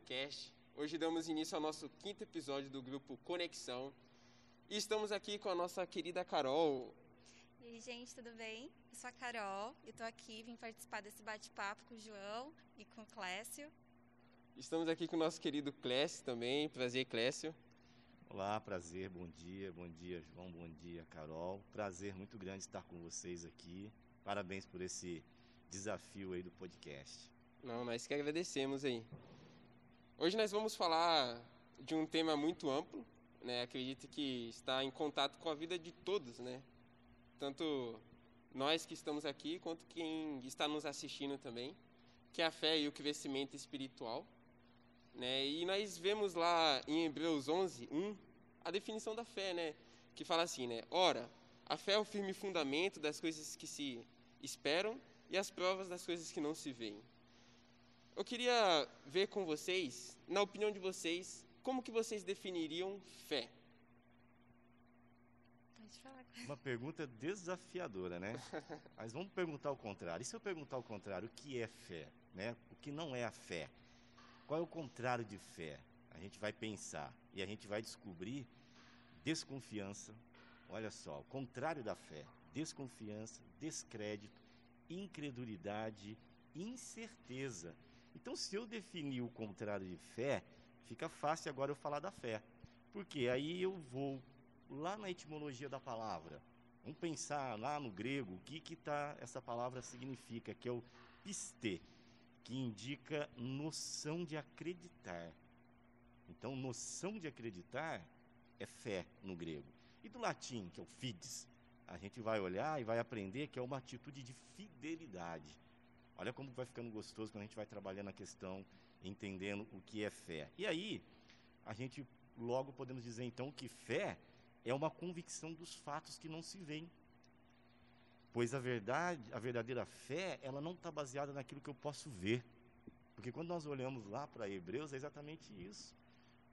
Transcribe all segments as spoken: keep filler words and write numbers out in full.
Cast. Hoje damos início ao nosso quinto episódio do grupo Conexão. E estamos aqui com a nossa querida Carol. E aí, gente, tudo bem? Eu sou a Carol e estou aqui, vim participar desse bate-papo com o João e com o Clécio. Estamos aqui com o nosso querido Clécio também. Prazer, Clécio. Olá, prazer, bom dia, bom dia, João, bom dia, Carol. Prazer muito grande estar com vocês aqui. Parabéns por esse desafio aí do podcast. Não, nós que agradecemos aí. Hoje nós vamos falar de um tema muito amplo, né? Acredito que está em contato com a vida de todos, né? Tanto nós que estamos aqui, quanto quem está nos assistindo também, que é a fé e o crescimento espiritual, né? E nós vemos lá em Hebreus onze, um, a definição da fé, né? Que fala assim, né? Ora, a fé é o firme fundamento das coisas que se esperam e as provas das coisas que não se veem. Eu queria ver com vocês, na opinião de vocês, como que vocês definiriam fé? Uma pergunta desafiadora, né? Mas vamos perguntar ao contrário. E se eu perguntar ao contrário, o que é fé, né? O que não é a fé? Qual é o contrário de fé? A gente vai pensar e a gente vai descobrir desconfiança. Olha só, o contrário da fé, desconfiança, descrédito, incredulidade, incerteza. Então, se eu definir o contrário de fé, fica fácil agora eu falar da fé. Porque aí eu vou lá na etimologia da palavra. Vamos pensar lá no grego o que, que tá, essa palavra significa, que é o pistê, que indica noção de acreditar. Então, noção de acreditar é fé no grego. E do latim, que é o fides, a gente vai olhar e vai aprender que é uma atitude de fidelidade. Olha como vai ficando gostoso quando a gente vai trabalhando a questão, entendendo o que é fé. E aí, a gente logo podemos dizer, então, que fé é uma convicção dos fatos que não se veem. Pois a verdade, a verdadeira fé, ela não está baseada naquilo que eu posso ver. Porque quando nós olhamos lá para Hebreus, é exatamente isso.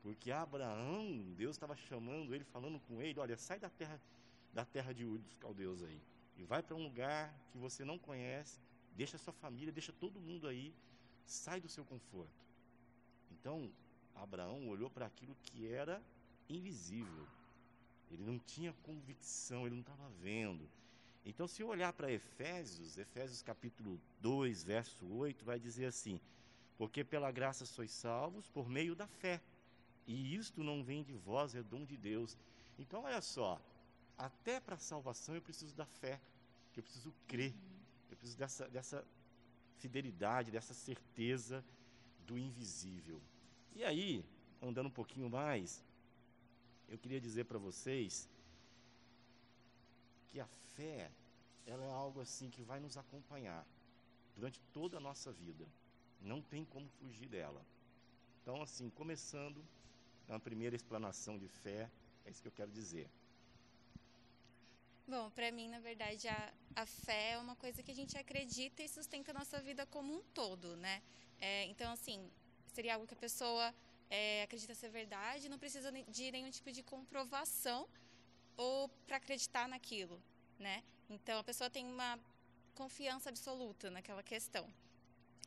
Porque Abraão, Deus estava chamando ele, falando com ele, olha, sai da terra, da terra de Ur dos Caldeus aí, e vai para um lugar que você não conhece, deixa sua família, deixa todo mundo aí, sai do seu conforto. Então, Abraão olhou para aquilo que era invisível. Ele não tinha convicção, ele não estava vendo. Então, se eu olhar para Efésios, Efésios capítulo dois, verso oito, vai dizer assim, porque pela graça sois salvos por meio da fé, e isto não vem de vós, é dom de Deus. Então, olha só, até para a salvação eu preciso da fé, que eu preciso crer. Eu preciso dessa, dessa fidelidade, dessa certeza do invisível. E aí, andando um pouquinho mais, eu queria dizer para vocês que a fé, ela é algo assim que vai nos acompanhar durante toda a nossa vida. Não tem como fugir dela. Então, assim, começando a primeira explanação de fé, é isso que eu quero dizer. Bom, para mim, na verdade, a, a fé é uma coisa que a gente acredita e sustenta a nossa vida como um todo, né? É, então, assim, seria algo que a pessoa é, acredita ser verdade, não precisa de nenhum tipo de comprovação ou para acreditar naquilo, né? Então, a pessoa tem uma confiança absoluta naquela questão.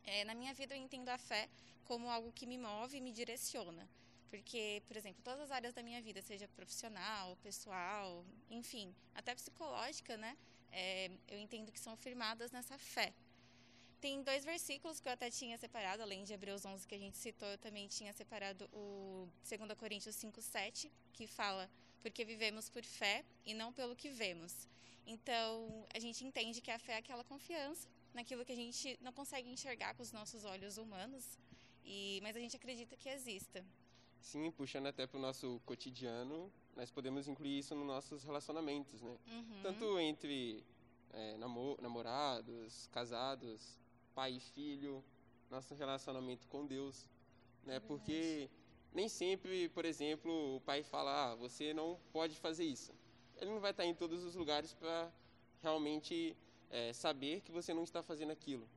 É, na minha vida, eu entendo a fé como algo que me move e me direciona. Porque, por exemplo, todas as áreas da minha vida, seja profissional, pessoal, enfim, até psicológica, né? É, eu entendo que são afirmadas nessa fé. Tem dois versículos que eu até tinha separado, além de Hebreus onze que a gente citou, eu também tinha separado o segunda Coríntios cinco, sete, que fala, porque vivemos por fé e não pelo que vemos. Então, a gente entende que a fé é aquela confiança naquilo que a gente não consegue enxergar com os nossos olhos humanos, e, mas a gente acredita que exista. Sim, puxando até para o nosso cotidiano, nós podemos incluir isso nos nossos relacionamentos, né? Uhum. Tanto entre é, namor- namorados, casados, pai e filho, nosso relacionamento com Deus, né? É porque nem sempre, por exemplo, o pai fala, ah, você não pode fazer isso. Ele não vai estar em todos os lugares para realmente é, saber que você não está fazendo aquilo.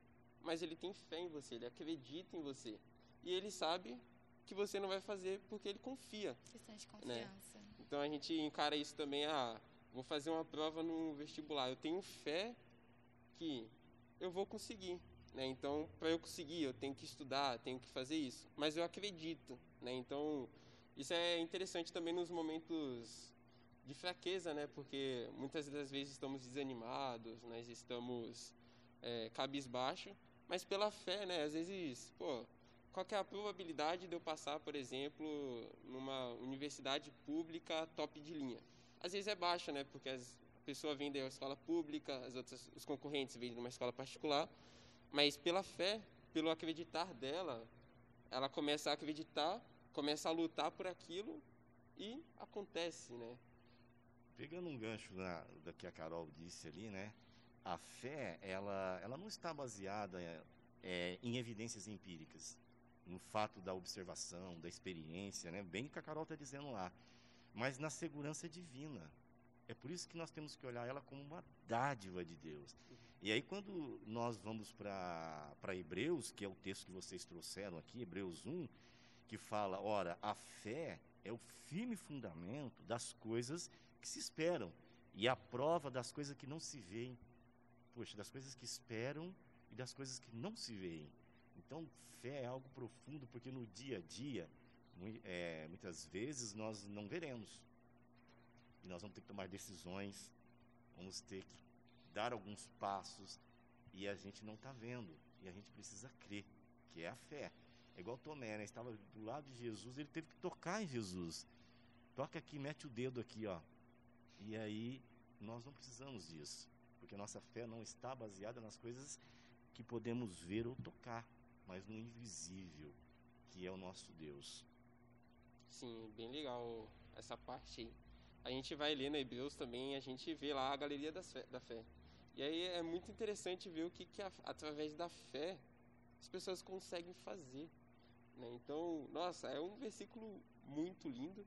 Mas ele tem fé em você, ele acredita em você. E ele sabe que você não vai fazer porque ele confia. Questão de confiança. Né? Então, a gente encara isso também, ah, vou fazer uma prova no vestibular, eu tenho fé que eu vou conseguir. Né? Então, para eu conseguir, eu tenho que estudar, tenho que fazer isso. Mas eu acredito. Né? Então, isso é interessante também nos momentos de fraqueza, né? Porque muitas das vezes estamos desanimados, nós estamos é, cabisbaixo, mas pela fé, né? Às vezes, pô, qual que é a probabilidade de eu passar, por exemplo, numa universidade pública top de linha? Às vezes é baixa, né? Porque as, a pessoa vem da escola pública, as outras, os concorrentes vêm de uma escola particular, mas pela fé, pelo acreditar dela, ela começa a acreditar, começa a lutar por aquilo e acontece, né? Pegando um gancho da, da que a Carol disse ali, né? A fé, ela, ela não está baseada é, em evidências empíricas, no fato da observação, da experiência, né? Bem o que a Carol está dizendo lá, mas na segurança divina. É por isso que nós temos que olhar ela como uma dádiva de Deus. E aí, quando nós vamos para Hebreus, que é o texto que vocês trouxeram aqui, Hebreus um, que fala, ora, a fé é o firme fundamento das coisas que se esperam e a prova das coisas que não se veem. Poxa, das coisas que esperam e das coisas que não se veem. Então, fé é algo profundo, porque no dia a dia, é, muitas vezes, nós não veremos. E nós vamos ter que tomar decisões, vamos ter que dar alguns passos, e a gente não está vendo, e a gente precisa crer, que é a fé. É igual Tomé, né? Estava do lado de Jesus, ele teve que tocar em Jesus. Toca aqui, mete o dedo aqui, ó. E aí, nós não precisamos disso, porque a nossa fé não está baseada nas coisas que podemos ver ou tocar, mas no invisível, que é o nosso Deus. Sim, bem legal essa parte aí. A gente vai ler no Hebreus também, a gente vê lá a galeria da fé. Da fé. E aí é muito interessante ver o que, que a, através da fé, as pessoas conseguem fazer. Né? Então, nossa, é um versículo muito lindo.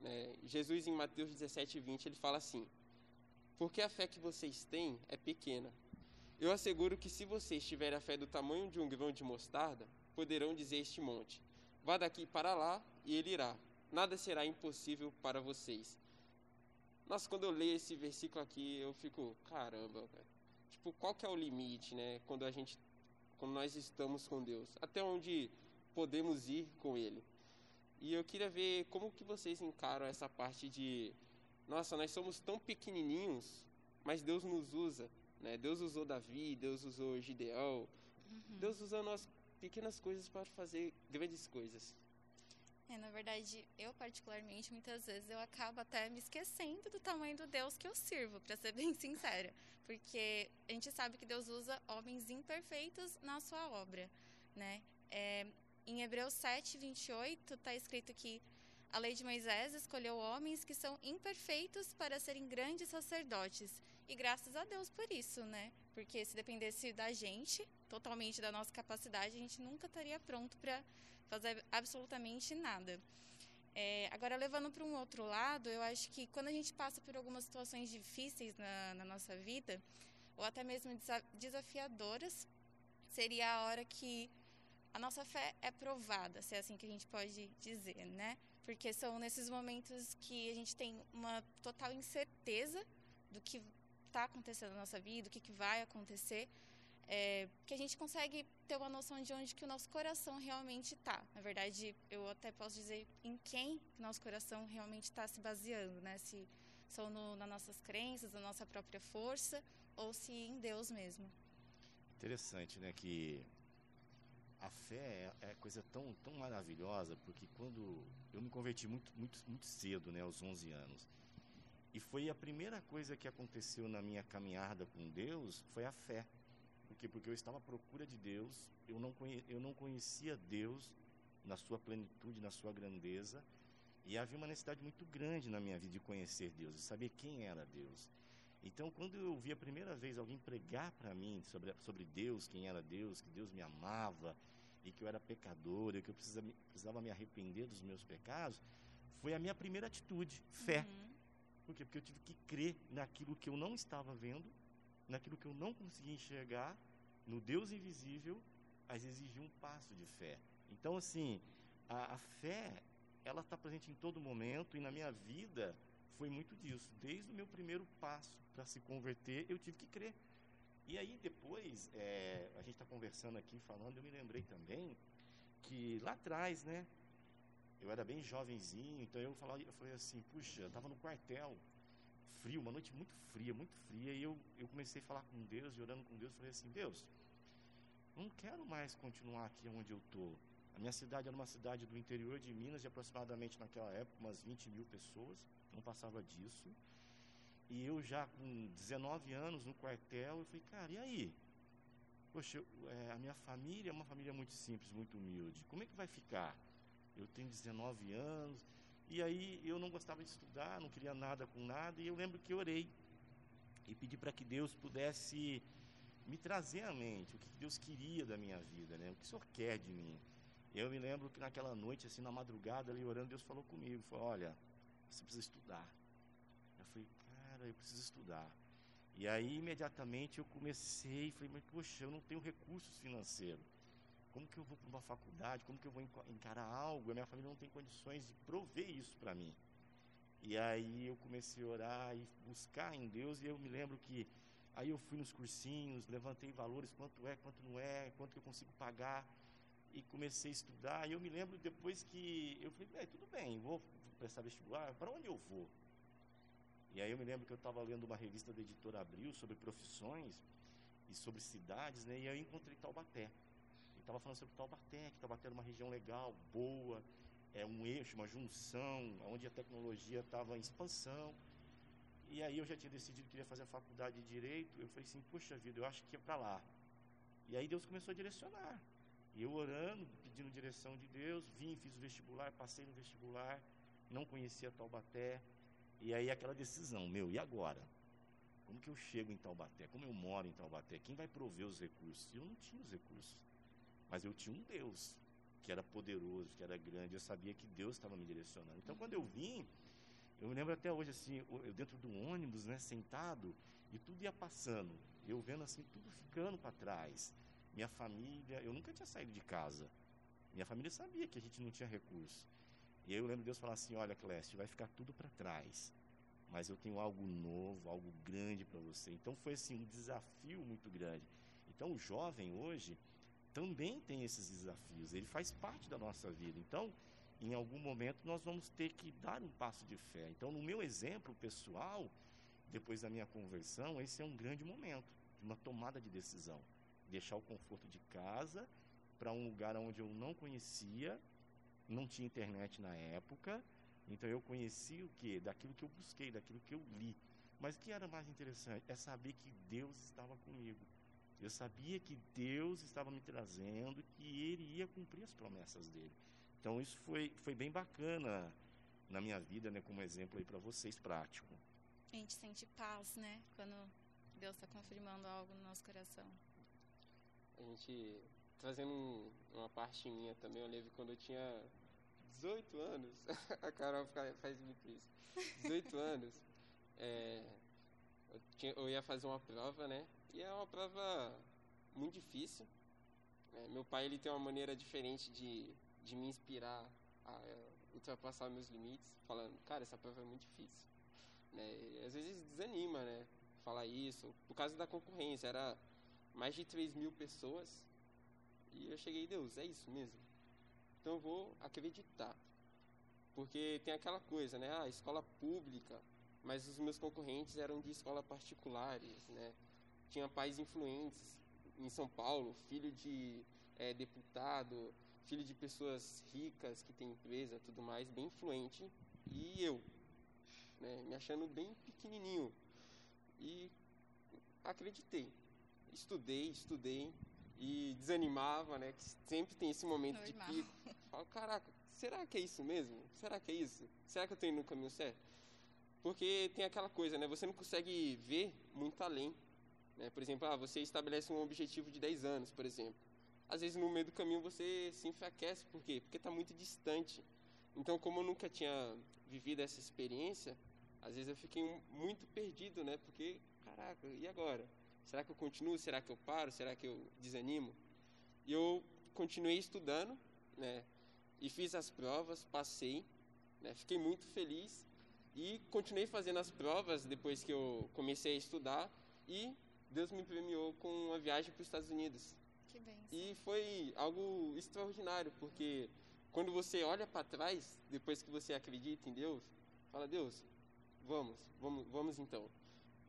Né? Jesus, em Mateus dezessete, vinte, ele fala assim, porque a fé que vocês têm é pequena. Eu asseguro que se vocês tiverem a fé do tamanho de um grão de mostarda, poderão dizer este monte, vá daqui para lá e ele irá. Nada será impossível para vocês. Nossa, quando eu leio esse versículo aqui, eu fico, caramba, cara. Tipo, qual que é o limite, né? Quando a gente, quando nós estamos com Deus, até onde podemos ir com Ele. E eu queria ver como que vocês encaram essa parte de, nossa, nós somos tão pequenininhos, mas Deus nos usa, né? Deus usou Davi, Deus usou Gideão, uhum. Deus usa nós pequenas coisas para fazer grandes coisas. É, na verdade, eu particularmente, muitas vezes eu acabo até me esquecendo do tamanho do Deus que eu sirvo, para ser bem sincera. Porque a gente sabe que Deus usa homens imperfeitos na sua obra, né? É, em Hebreus sete, vinte e oito, está escrito que a lei de Moisés escolheu homens que são imperfeitos para serem grandes sacerdotes. E graças a Deus por isso, né? Porque se dependesse da gente, totalmente da nossa capacidade, a gente nunca estaria pronto para fazer absolutamente nada. É, agora, levando para um outro lado, eu acho que quando a gente passa por algumas situações difíceis na, na nossa vida, ou até mesmo desafiadoras, seria a hora que a nossa fé é provada, se é assim que a gente pode dizer, né? Porque são nesses momentos que a gente tem uma total incerteza do que está acontecendo na nossa vida, o que, que vai acontecer, é, que a gente consegue ter uma noção de onde que o nosso coração realmente está. Na verdade, eu até posso dizer em quem o nosso coração realmente está se baseando, né? Se são no, nas nossas crenças, na nossa própria força, ou se em Deus mesmo. Interessante, né? Que a fé é, é coisa tão, tão maravilhosa, porque quando eu me converti muito, muito, muito cedo, né? Aos onze anos. E foi a primeira coisa que aconteceu na minha caminhada com Deus, foi a fé. Por quê? Porque eu estava à procura de Deus, eu não, conhe, eu não conhecia Deus na sua plenitude, na sua grandeza, e havia uma necessidade muito grande na minha vida de conhecer Deus, de saber quem era Deus. Então, quando eu ouvi a primeira vez alguém pregar para mim sobre, sobre Deus, quem era Deus, que Deus me amava, e que eu era pecador, e que eu precisava, precisava me arrepender dos meus pecados, foi a minha primeira atitude, fé. Uhum. Por quê? Porque eu tive que crer naquilo que eu não estava vendo, naquilo que eu não conseguia enxergar, no Deus invisível, mas exigia um passo de fé. Então, assim, a, a fé, ela está presente em todo momento, e na minha vida foi muito disso. Desde o meu primeiro passo para se converter, eu tive que crer. E aí depois, é, a gente está conversando aqui, falando, eu me lembrei também que lá atrás, né, eu era bem jovenzinho, então eu, falava, eu falei assim, puxa, eu estava no quartel, frio, uma noite muito fria, muito fria, e eu, eu comecei a falar com Deus, e orando com Deus, falei assim, Deus, não quero mais continuar aqui onde eu estou. A minha cidade era uma cidade do interior de Minas, de aproximadamente naquela época, umas vinte mil pessoas, não passava disso. E eu já com dezenove anos no quartel, eu falei, cara, e aí? Poxa, eu, é, a minha família é uma família muito simples, muito humilde. Como é que vai ficar? Eu tenho dezenove anos, e aí eu não gostava de estudar, não queria nada com nada, e eu lembro que eu orei e pedi para que Deus pudesse me trazer à mente o que Deus queria da minha vida, né? O que o Senhor quer de mim. Eu me lembro que naquela noite, assim, na madrugada, ali orando, Deus falou comigo, falou, olha, você precisa estudar. Eu falei, cara, eu preciso estudar. E aí, imediatamente, eu comecei, falei, mas, poxa, eu não tenho recursos financeiros. Como que eu vou para uma faculdade? Como que eu vou encarar algo? A minha família não tem condições de prover isso para mim. E aí, eu comecei a orar e buscar em Deus, e eu me lembro que aí eu fui nos cursinhos, levantei valores, quanto é, quanto não é, quanto que eu consigo pagar, e comecei a estudar. E eu me lembro depois que eu falei, é, tudo bem, vou prestar vestibular, para onde eu vou? E aí eu me lembro que eu estava lendo uma revista da editora Abril sobre profissões e sobre cidades, né? E aí eu encontrei Taubaté. Ele estava falando sobre Taubaté, que Taubaté era uma região legal, boa, é um eixo, uma junção, onde a tecnologia estava em expansão. E aí eu já tinha decidido que ia fazer a faculdade de Direito. Eu falei assim, poxa vida, eu acho que ia para lá. E aí Deus começou a direcionar. E eu orando, pedindo direção de Deus, vim, fiz o vestibular, passei no vestibular, não conhecia Taubaté. E aí aquela decisão, meu, e agora? Como que eu chego em Taubaté? Como eu moro em Taubaté? Quem vai prover os recursos? Eu não tinha os recursos, mas eu tinha um Deus que era poderoso, que era grande. Eu sabia que Deus estava me direcionando. Então, quando eu vim, eu me lembro até hoje, assim, eu dentro do ônibus, né, sentado, e tudo ia passando. Eu vendo, assim, tudo ficando para trás. Minha família, eu nunca tinha saído de casa. Minha família sabia que a gente não tinha recurso. E aí eu lembro Deus falar assim, olha, Clécio, vai ficar tudo para trás, mas eu tenho algo novo, algo grande para você. Então foi assim, um desafio muito grande. Então o jovem hoje também tem esses desafios, ele faz parte da nossa vida. Então, em algum momento, nós vamos ter que dar um passo de fé. Então, no meu exemplo pessoal, depois da minha conversão, esse é um grande momento, uma tomada de decisão. Deixar o conforto de casa para um lugar onde eu não conhecia, não tinha internet na época, então eu conheci o quê? Daquilo que eu busquei, daquilo que eu li. Mas o que era mais interessante é saber que Deus estava comigo. Eu sabia que Deus estava me trazendo, que Ele ia cumprir as promessas dEle. Então isso foi, foi bem bacana na minha vida, né? Como exemplo aí para vocês, prático. A gente sente paz, né? Quando Deus está confirmando algo no nosso coração. A gente, trazendo uma parte minha também, eu lembro quando eu tinha dezoito anos, a Carol faz muito isso, dezoito anos, é, eu, tinha, eu ia fazer uma prova, né, e é uma prova muito difícil, é, meu pai, ele tem uma maneira diferente de, de me inspirar a ultrapassar meus limites, falando, cara, essa prova é muito difícil, né, e às vezes desanima, né, falar isso, por causa da concorrência, era mais de três mil pessoas, e eu cheguei, Deus, é isso mesmo? Então eu vou acreditar. Porque tem aquela coisa, né? Ah, escola pública, mas os meus concorrentes eram de escola particulares, né? Tinha pais influentes em São Paulo, filho de é, deputado, filho de pessoas ricas que tem empresa, tudo mais, bem influente. E eu, né? Me achando bem pequenininho. E acreditei. Estudei, estudei. E desanimava, né? Que sempre tem esse momento de pico. Falo, caraca, será que é isso mesmo? Será que é isso? Será que eu estou indo no caminho certo? Porque tem aquela coisa, né? Você não consegue ver muito além, né? Por exemplo, ah, você estabelece um objetivo de dez anos, por exemplo. Às vezes, no meio do caminho, você se enfraquece. Por quê? Porque está muito distante. Então, como eu nunca tinha vivido essa experiência, às vezes eu fiquei muito perdido, né? Porque, caraca, e agora? Será que eu continuo? Será que eu paro? Será que eu desanimo? E eu continuei estudando, né? E fiz as provas, passei, né? Fiquei muito feliz e continuei fazendo as provas depois que eu comecei a estudar e Deus me premiou com uma viagem para os Estados Unidos. Que bênção. E foi algo extraordinário, porque quando você olha para trás, depois que você acredita em Deus, fala, Deus, vamos, vamos, vamos então.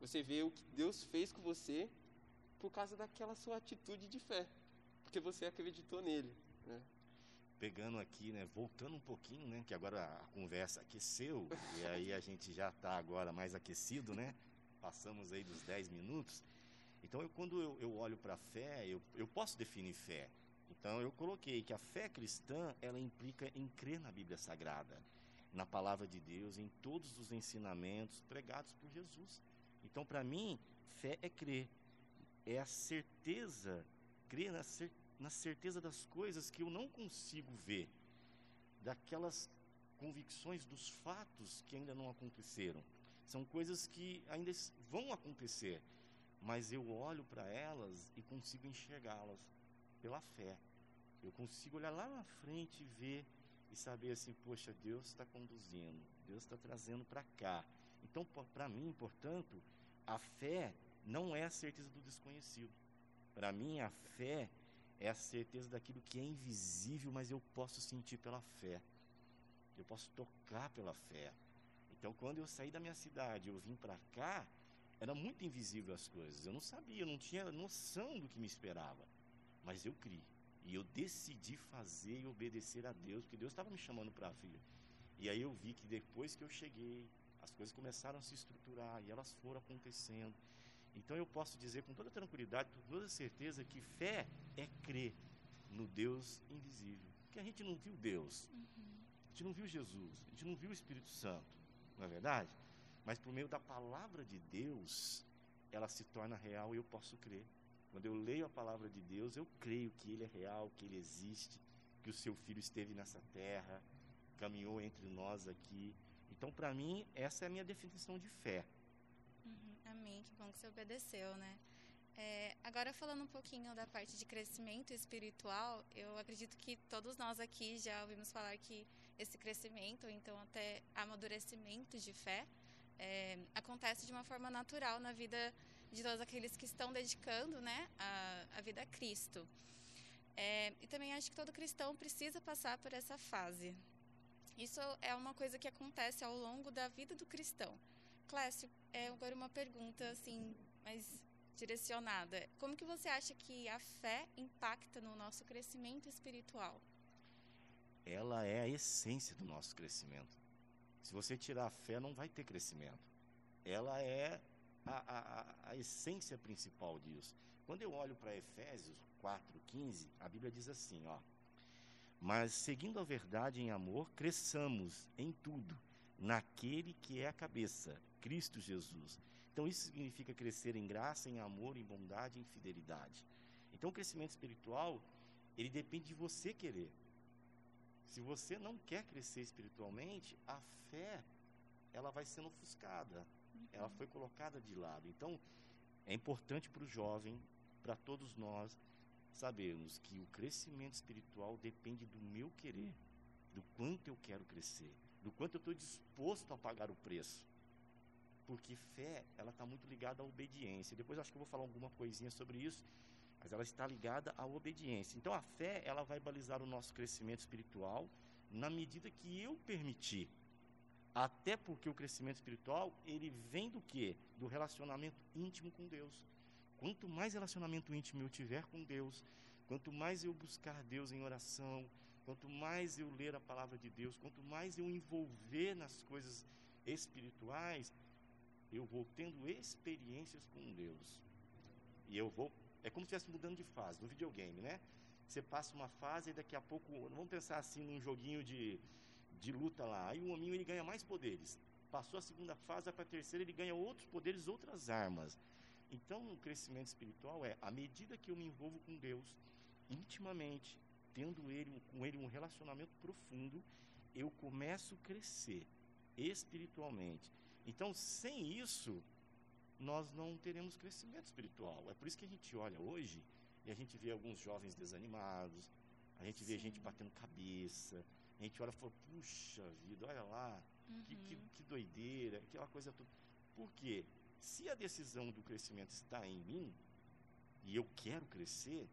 Você vê o que Deus fez com você por causa daquela sua atitude de fé, porque você acreditou nele, né? Pegando aqui, né, voltando um pouquinho, né, que agora a conversa aqueceu, e aí a gente já está agora mais aquecido, né? Passamos aí dos dez minutos. Então, eu, quando eu, eu olho para a fé, eu, eu posso definir fé. Então, eu coloquei que a fé cristã, ela implica em crer na Bíblia Sagrada, na Palavra de Deus, em todos os ensinamentos pregados por Jesus. Então, para mim, fé é crer, é a certeza, crer na certeza, na certeza das coisas que eu não consigo ver, daquelas convicções dos fatos que ainda não aconteceram. São coisas que ainda vão acontecer, mas eu olho para elas e consigo enxergá-las pela fé. Eu consigo olhar lá na frente e ver e saber assim, poxa, Deus está conduzindo, Deus está trazendo para cá. Então, para mim, portanto, a fé não é a certeza do desconhecido. Para mim, a fé é a certeza daquilo que é invisível, mas eu posso sentir pela fé. Eu posso tocar pela fé. Então, quando eu saí da minha cidade, eu vim para cá, era muito invisível as coisas. Eu não sabia, eu não tinha noção do que me esperava. Mas eu criei. E eu decidi fazer e obedecer a Deus, porque Deus estava me chamando para vir. E aí eu vi que depois que eu cheguei, as coisas começaram a se estruturar e elas foram acontecendo. Então, eu posso dizer com toda tranquilidade, com toda certeza, que fé é crer no Deus invisível. Porque a gente não viu Deus, uhum. a gente não viu Jesus, a gente não viu o Espírito Santo, não é verdade? Mas, por meio da palavra de Deus, ela se torna real e eu posso crer. Quando eu leio a palavra de Deus, eu creio que Ele é real, que Ele existe, que o Seu Filho esteve nessa terra, caminhou entre nós aqui. Então, para mim, essa é a minha definição de fé. Amém, que bom que você obedeceu, né? É, agora falando um pouquinho da parte de crescimento espiritual, eu acredito que todos nós aqui já ouvimos falar que esse crescimento, então até amadurecimento de fé, é, acontece de uma forma natural na vida de todos aqueles que estão dedicando, né, a, a vida a Cristo. É, e também acho que todo cristão precisa passar por essa fase. Isso é uma coisa que acontece ao longo da vida do cristão. Clécio, é agora uma pergunta assim, mais direcionada. Como que você acha que a fé impacta no nosso crescimento espiritual? Ela é a essência do nosso crescimento. Se você tirar a fé, não vai ter crescimento. Ela é a, a, a essência principal disso. Quando eu olho para Efésios quatro, quinze, a Bíblia diz assim, ó: mas seguindo a verdade em amor, cresçamos em tudo, naquele que é a cabeça, Cristo Jesus. Então, isso significa crescer em graça, em amor, em bondade, em fidelidade. Então, o crescimento espiritual, ele depende de você querer. Se você não quer crescer espiritualmente, a fé, ela vai sendo ofuscada. Ela foi colocada de lado. Então, é importante para o jovem, para todos nós, sabermos que o crescimento espiritual depende do meu querer, do quanto eu quero crescer, do quanto eu estou disposto a pagar o preço. Porque fé, ela está muito ligada à obediência. Depois acho que eu vou falar alguma coisinha sobre isso, mas ela está ligada à obediência. Então, a fé, ela vai balizar o nosso crescimento espiritual na medida que eu permitir. Até porque o crescimento espiritual, ele vem do quê? Do relacionamento íntimo com Deus. Quanto mais relacionamento íntimo eu tiver com Deus, quanto mais eu buscar Deus em oração, quanto mais eu ler a palavra de Deus, quanto mais eu envolver nas coisas espirituais, eu vou tendo experiências com Deus. E eu vou... É como se estivesse mudando de fase, no videogame, né? Você passa uma fase e daqui a pouco... Vamos pensar assim num joguinho de, de luta lá. Aí o hominho, ele ganha mais poderes. Passou a segunda fase, vai para a terceira, ele ganha outros poderes, outras armas. Então, o crescimento espiritual é à medida que eu me envolvo com Deus intimamente, tendo ele, com ele um relacionamento profundo, eu começo a crescer espiritualmente. Então, sem isso, nós não teremos crescimento espiritual. É por isso que a gente olha hoje e a gente vê alguns jovens desanimados, a gente vê Sim. gente batendo cabeça, a gente olha e fala, puxa vida, olha lá, uhum. que, que, que doideira, aquela coisa toda. Por quê? Se a decisão do crescimento está em mim, e eu quero crescer,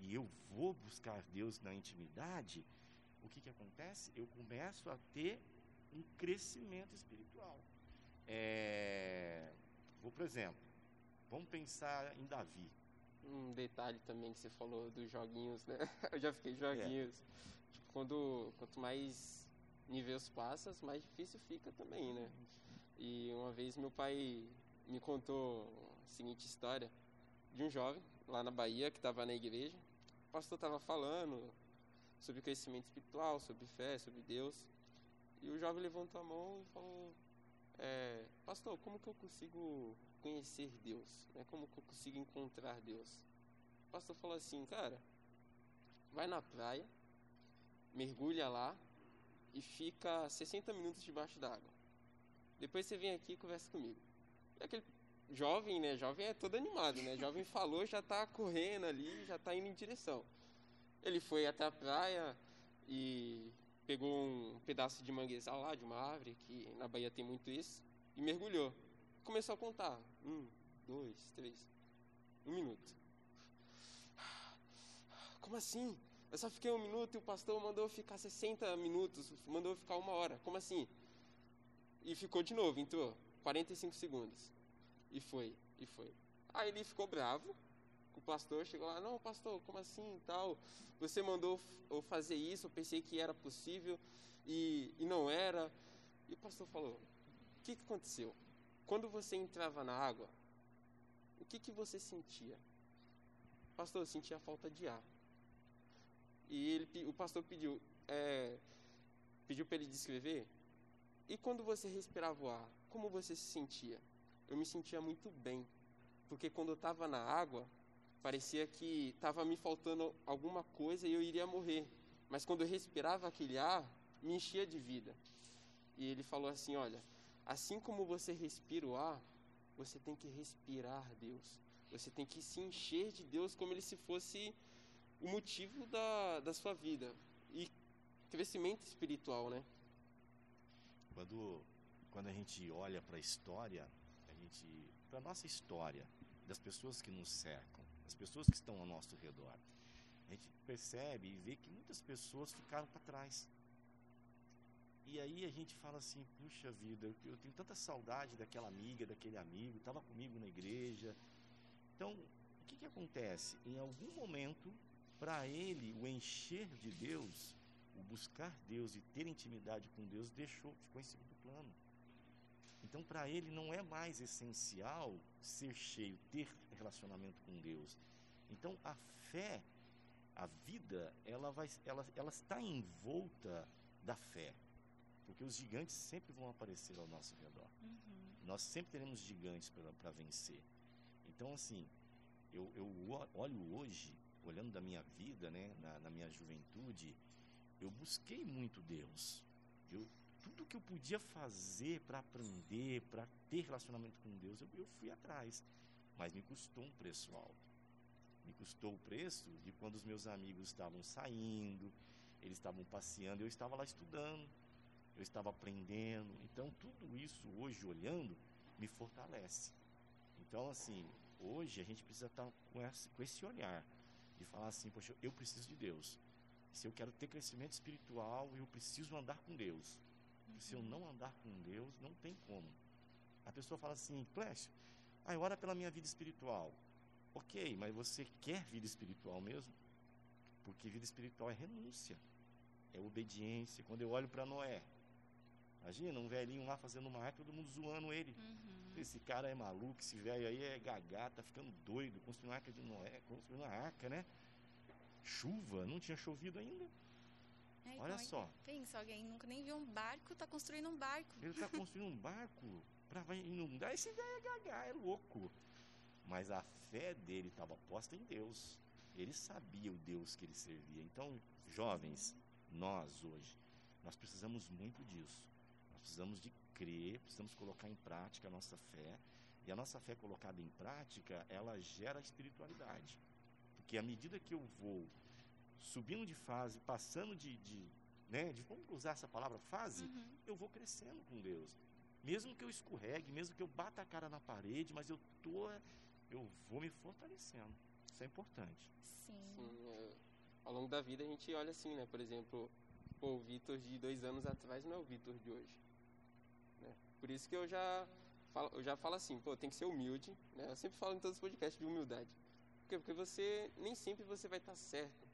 e eu vou buscar Deus na intimidade, o que que acontece? Eu começo a ter um crescimento espiritual. É, vou, por exemplo, vamos pensar em Davi. Um detalhe também que você falou dos joguinhos, né? Eu já fiquei joguinhos. É. Tipo, quando, quanto mais nível passas, mais difícil fica também, né? E uma vez meu pai me contou a seguinte história de um jovem lá na Bahia que estava na igreja. O pastor estava falando sobre crescimento espiritual, sobre fé, sobre Deus. E o jovem levantou a mão e falou... É, pastor, como que eu consigo conhecer Deus? Né? Como que eu consigo encontrar Deus? O pastor falou assim, cara, vai na praia, mergulha lá e fica sessenta minutos debaixo d'água. Depois você vem aqui e conversa comigo. E aquele jovem, né? Jovem é todo animado, né? Jovem falou, já tá correndo ali, já tá indo em direção. Ele foi até a praia e... pegou um pedaço de manguezal lá, de uma árvore, que na Bahia tem muito isso, e mergulhou. Começou a contar. Um, dois, três, um minuto. Como assim? Eu só fiquei um minuto e o pastor mandou ficar sessenta minutos, mandou ficar uma hora. Como assim? E ficou de novo, entrou. quarenta e cinco segundos. E foi, e foi. Aí ele ficou bravo. O pastor chegou lá, não, pastor, como assim, tal? Você mandou eu fazer isso, eu pensei que era possível e, e não era. E o pastor falou, o que, que aconteceu? Quando você entrava na água, o que, que você sentia? Pastor, eu sentia falta de ar. E ele, o pastor pediu, é, pediu para ele descrever. E quando você respirava o ar, como você se sentia? Eu me sentia muito bem, porque quando eu estava na água... parecia que estava me faltando alguma coisa e eu iria morrer. Mas quando eu respirava aquele ar, me enchia de vida. E ele falou assim, olha, assim como você respira o ar, você tem que respirar Deus. Você tem que se encher de Deus como ele se fosse o motivo da, da sua vida. E crescimento espiritual, né? Quando, quando a gente olha para a história, para a nossa história, das pessoas que nos cercam, as pessoas que estão ao nosso redor. A gente percebe e vê que muitas pessoas ficaram para trás. E aí a gente fala assim, puxa vida, eu tenho tanta saudade daquela amiga, daquele amigo, estava comigo na igreja. Então, o que, que acontece? Em algum momento, para ele, o encher de Deus, o buscar Deus e ter intimidade com Deus, deixou, ficou em segundo plano. Então, para ele, não é mais essencial ser cheio, ter relacionamento com Deus. Então, a fé, a vida, ela, vai, ela, ela está envolta da fé. Porque os gigantes sempre vão aparecer ao nosso redor. Uhum. Nós sempre teremos gigantes para vencer. Então, assim, eu, eu olho hoje, olhando da minha vida, né, na, na minha juventude, eu busquei muito Deus. Eu Tudo que eu podia fazer para aprender, para ter relacionamento com Deus, eu, eu fui atrás. Mas me custou um preço alto. Me custou o preço de quando os meus amigos estavam saindo, eles estavam passeando, eu estava lá estudando, eu estava aprendendo. Então, tudo isso, hoje, olhando, me fortalece. Então, assim, hoje a gente precisa estar com esse, com esse olhar de falar assim, poxa, eu preciso de Deus. Se eu quero ter crescimento espiritual, eu preciso andar com Deus. Se eu não andar com Deus, não tem como. A pessoa fala assim, Clécio, ah, ora pela minha vida espiritual. Ok, mas você quer vida espiritual mesmo? Porque vida espiritual é renúncia, é obediência. Quando eu olho para Noé, imagina um velhinho lá fazendo uma arca, todo mundo zoando ele. Uhum. Esse cara é maluco, esse velho aí é gagá, tá ficando doido, construindo a arca de Noé, construindo a arca, né? Chuva, não tinha chovido ainda. É, então, olha só. Pensa, alguém nunca nem viu um barco, está construindo um barco. Ele está construindo um barco para inundar. Esse velho é gagá, é louco. Mas a fé dele estava posta em Deus. Ele sabia o Deus que ele servia. Então, jovens, nós hoje, nós precisamos muito disso. Nós precisamos de crer, precisamos colocar em prática a nossa fé. E a nossa fé colocada em prática, ela gera espiritualidade. Porque à medida que eu vou... subindo de fase, passando de, de, né, de como usar essa palavra, fase, uhum. eu vou crescendo com Deus. mesmo que eu escorregue, mesmo que eu bata a cara na parede, mas eu tô, eu vou me fortalecendo. Isso é importante. Sim. Sim, é, ao longo da vida a gente olha assim, né? Por exemplo, pô, o Vitor de dois anos atrás não é o Vitor de hoje. Né? Por isso que eu já falo, eu já falo assim, pô, tem que ser humilde. Né? Eu sempre falo em todos os podcasts de humildade. Por quê? Porque você, nem sempre você vai estar certo.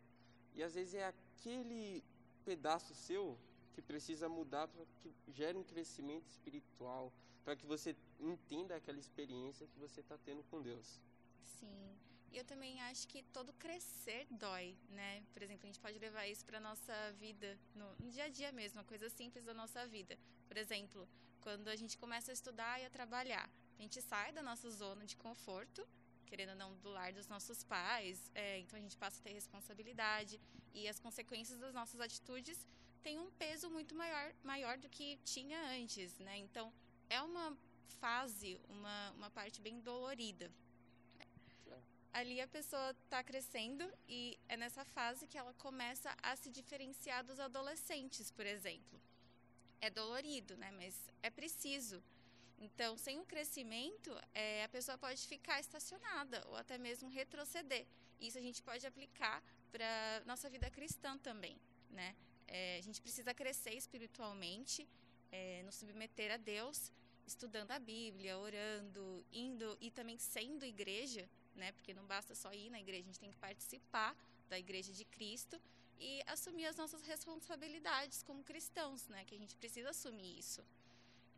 E às vezes é aquele pedaço seu que precisa mudar para que gere um crescimento espiritual, para que você entenda aquela experiência que você está tendo com Deus. Sim. E eu também acho que todo crescer dói, né? Por exemplo, a gente pode levar isso para a nossa vida, no, no dia a dia mesmo, uma coisa simples da nossa vida. Por exemplo, quando a gente começa a estudar e a trabalhar, a gente sai da nossa zona de conforto, querendo ou não, do lar dos nossos pais, é, então a gente passa a ter responsabilidade e as consequências das nossas atitudes têm um peso muito maior, maior do que tinha antes, né? Então, é uma fase, uma, uma parte bem dolorida. Ali a pessoa está crescendo e é nessa fase que ela começa a se diferenciar dos adolescentes, por exemplo. É dolorido, né? Mas é preciso. Então, sem o crescimento, é, a pessoa pode ficar estacionada ou até mesmo retroceder. Isso a gente pode aplicar para nossa vida cristã também, né? É, a gente precisa crescer espiritualmente, é, nos submeter a Deus, estudando a Bíblia, orando, indo e também sendo igreja, né? Porque não basta só ir na igreja, a gente tem que participar da igreja de Cristo e assumir as nossas responsabilidades como cristãos, né? Que a gente precisa assumir isso.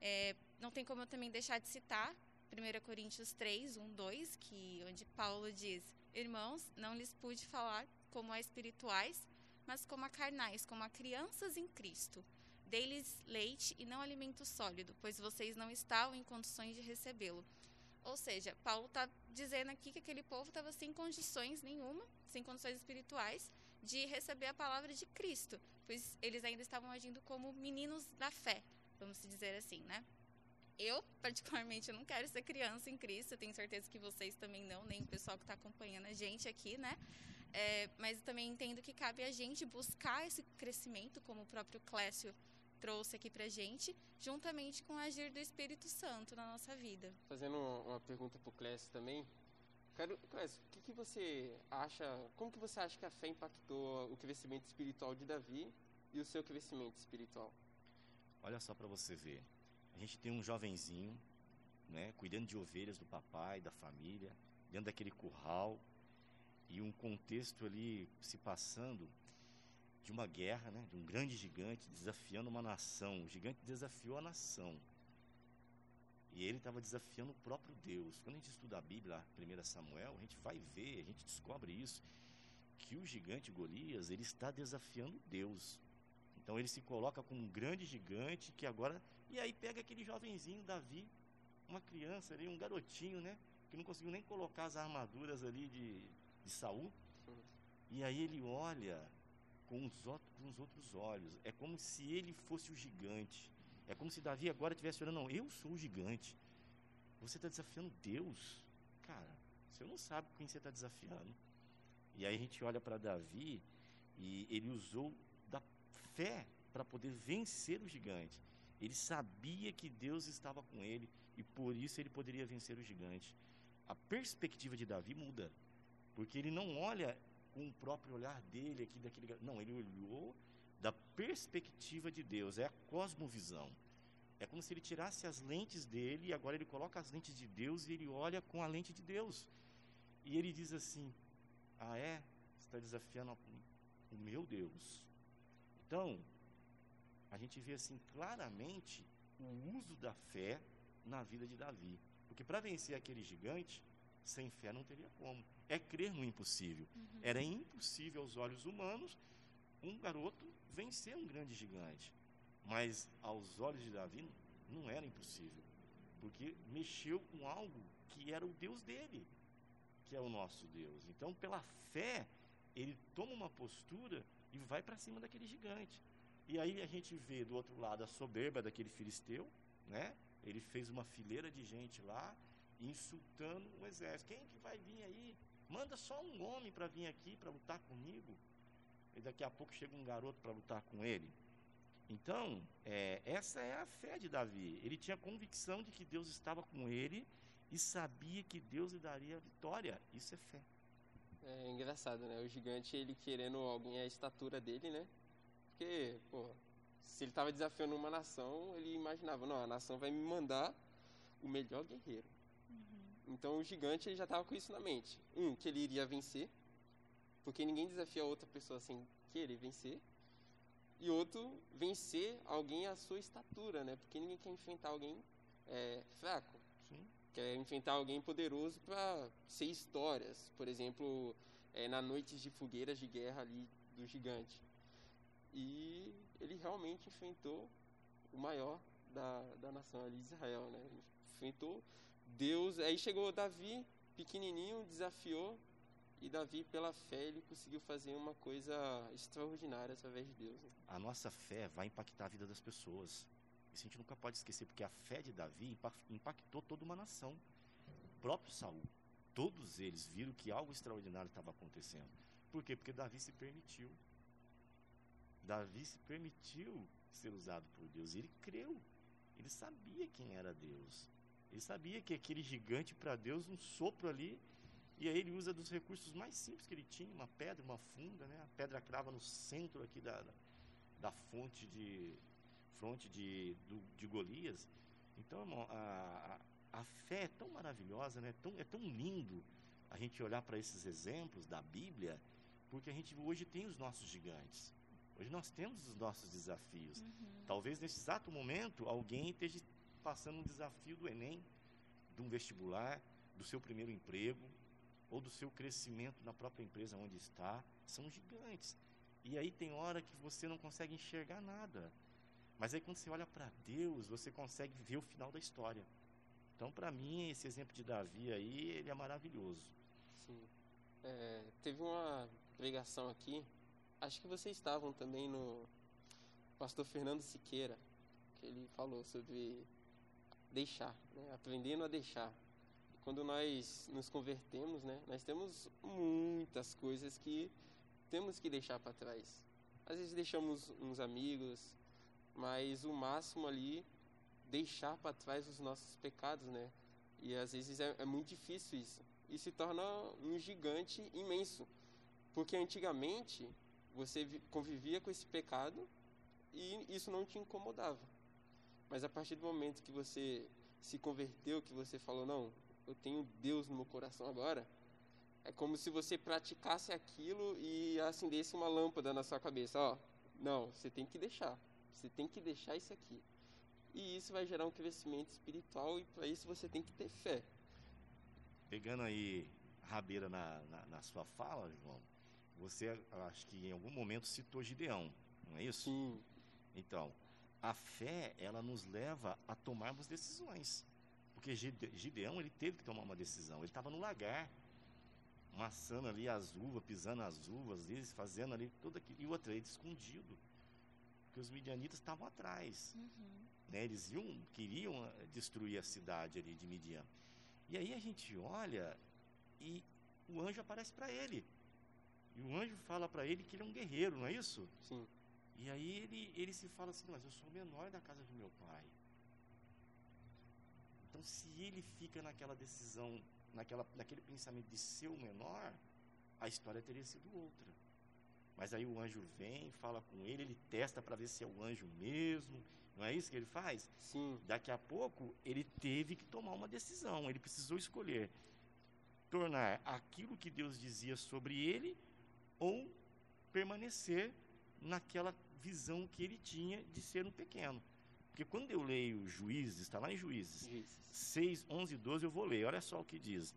É, não tem como eu também deixar de citar Primeira Coríntios três, um, dois, que, onde Paulo diz: irmãos, não lhes pude falar como a espirituais, mas como a carnais, como a crianças em Cristo. Dei-lhes leite e não alimento sólido, pois vocês não estavam em condições de recebê-lo. Ou seja, Paulo está dizendo aqui que aquele povo estava sem condições nenhuma, sem condições espirituais, de receber a palavra de Cristo, pois eles ainda estavam agindo como meninos da fé, vamos dizer assim, né? Eu, particularmente, eu não quero ser criança em Cristo, eu tenho certeza que vocês também não, nem o pessoal que está acompanhando a gente aqui, né? É, mas também entendo que cabe a gente buscar esse crescimento, como o próprio Clécio trouxe aqui pra gente, juntamente com o agir do Espírito Santo na nossa vida. Fazendo uma pergunta pro Clécio também. Clécio, o que, que você acha, como que você acha que a fé impactou o crescimento espiritual de Davi e o seu crescimento espiritual? Olha só para você ver, a gente tem um jovenzinho, né, cuidando de ovelhas do papai, da família, dentro daquele curral, e um contexto ali se passando de uma guerra, né, de um grande gigante desafiando uma nação. O gigante desafiou a nação. E ele estava desafiando o próprio Deus. Quando a gente estuda a Bíblia, Primeiro Samuel, a gente vai ver, a gente descobre isso, que o gigante Golias, ele está desafiando Deus. Então ele se coloca como um grande gigante que agora... E aí pega aquele jovenzinho, Davi, uma criança ali, um garotinho, né, que não conseguiu nem colocar as armaduras ali de, de Saul. E aí ele olha... com os outros olhos, é como se ele fosse o gigante, é como se Davi agora estivesse olhando: não, eu sou o gigante, você está desafiando Deus, cara, você não sabe quem você está desafiando. E aí a gente olha para Davi e ele usou da fé para poder vencer o gigante. Ele sabia que Deus estava com ele e por isso ele poderia vencer o gigante. A perspectiva de Davi muda, porque ele não olha com o próprio olhar dele aqui, daquele... Não, ele olhou da perspectiva de Deus, é a cosmovisão. É como se ele tirasse as lentes dele e agora ele coloca as lentes de Deus e ele olha com a lente de Deus. E ele diz assim: ah, é? Você está desafiando o meu Deus. Então, a gente vê assim claramente o uso da fé na vida de Davi. Porque para vencer aquele gigante, sem fé não teria como. É crer no impossível. Uhum. Era impossível aos olhos humanos um garoto vencer um grande gigante. Mas aos olhos de Davi não era impossível. Porque mexeu com algo que era o Deus dele, que é o nosso Deus. Então, pela fé, ele toma uma postura e vai para cima daquele gigante. E aí a gente vê do outro lado a soberba daquele filisteu, né? Ele fez uma fileira de gente lá, insultando o exército. Quem que vai vir aí? Manda só um homem para vir aqui para lutar comigo. E daqui a pouco chega um garoto para lutar com ele. Então, é, essa é a fé de Davi. Ele tinha convicção de que Deus estava com ele e sabia que Deus lhe daria a vitória. Isso é fé. É engraçado, né? O gigante, ele querendo alguém à estatura dele, né? Porque, pô, se ele estava desafiando uma nação, ele imaginava, não, a nação vai me mandar o melhor guerreiro. Uhum. Então, o gigante, ele já estava com isso na mente. Um, que ele iria vencer, porque ninguém desafia outra pessoa sem querer vencer. E outro, vencer alguém à sua estatura, né? Porque ninguém quer enfrentar alguém é, fraco. Sim. Quer enfrentar alguém poderoso para ser histórias. Por exemplo, é, na noites de fogueiras de guerra ali do gigante. E ele realmente enfrentou o maior da, da nação ali de Israel, né? Ele enfrentou Deus. Aí chegou Davi, pequenininho, desafiou. E Davi, pela fé, ele conseguiu fazer uma coisa extraordinária através de Deus. Né? A nossa fé vai impactar a vida das pessoas. Isso a gente nunca pode esquecer, porque a fé de Davi impactou toda uma nação. O próprio Saul, todos eles viram que algo extraordinário estava acontecendo. Por quê? Porque Davi se permitiu. Davi se permitiu ser usado por Deus. Ele creu. Ele sabia quem era Deus. Ele sabia que aquele gigante, para Deus, um sopro ali... E aí ele usa dos recursos mais simples que ele tinha, uma pedra, uma funda, né? A pedra crava no centro aqui da, da, da fonte de, fronte de, do, de Golias. Então, irmão, a, a, a fé é tão maravilhosa, né? tão, é tão lindo a gente olhar para esses exemplos da Bíblia, porque a gente hoje tem os nossos gigantes. Hoje nós temos os nossos desafios. Uhum. Talvez nesse exato momento alguém esteja passando um desafio do Enem, de um vestibular, do seu primeiro emprego, ou do seu crescimento na própria empresa onde está, são gigantes. E aí tem hora que você não consegue enxergar nada. Mas aí quando você olha para Deus, você consegue ver o final da história. Então, para mim, esse exemplo de Davi aí, ele é maravilhoso. Sim. É, teve uma pregação aqui, acho que vocês estavam também no pastor Fernando Siqueira, que ele falou sobre deixar, né? Aprendendo a deixar. Quando nós nos convertemos, né, nós temos muitas coisas que temos que deixar para trás. Às vezes deixamos uns amigos, mas o máximo ali, deixar para trás os nossos pecados, né? E às vezes é, é muito difícil isso. E se torna um gigante imenso. Porque antigamente você convivia com esse pecado e isso não te incomodava. Mas a partir do momento que você se converteu, que você falou, não... eu tenho Deus no meu coração agora, é como se você praticasse aquilo e acendesse uma lâmpada na sua cabeça. Ó, não, você tem que deixar, você tem que deixar isso aqui. E isso vai gerar um crescimento espiritual e para isso você tem que ter fé. Pegando aí a rabeira na, na, na sua fala, João, você acho que em algum momento citou Gideão, não é isso? Sim. Então, a fé, ela nos leva a tomarmos decisões. Porque Gideão, ele teve que tomar uma decisão. Ele estava no lagar, maçando ali as uvas, pisando as uvas, fazendo ali tudo aquilo. E o outro, ele escondido. Porque os midianitas estavam atrás. Uhum. Né? Eles iam, queriam destruir a cidade ali de Midian. E aí a gente olha e o anjo aparece para ele. E o anjo fala para ele que ele é um guerreiro, não é isso? Sim. E aí ele, ele se fala assim, mas eu sou o menor da casa do meu pai. Então, se ele fica naquela decisão, naquela, naquele pensamento de ser o menor, a história teria sido outra. Mas aí o anjo vem, fala com ele, ele testa para ver se é o anjo mesmo. Não é isso que ele faz? Sim. Daqui a pouco, ele teve que tomar uma decisão. Ele precisou escolher tornar aquilo que Deus dizia sobre ele ou permanecer naquela visão que ele tinha de ser um pequeno. Porque quando eu leio Juízes, está lá em Juízes, Juízes seis, onze e doze, eu vou ler, olha só o que diz.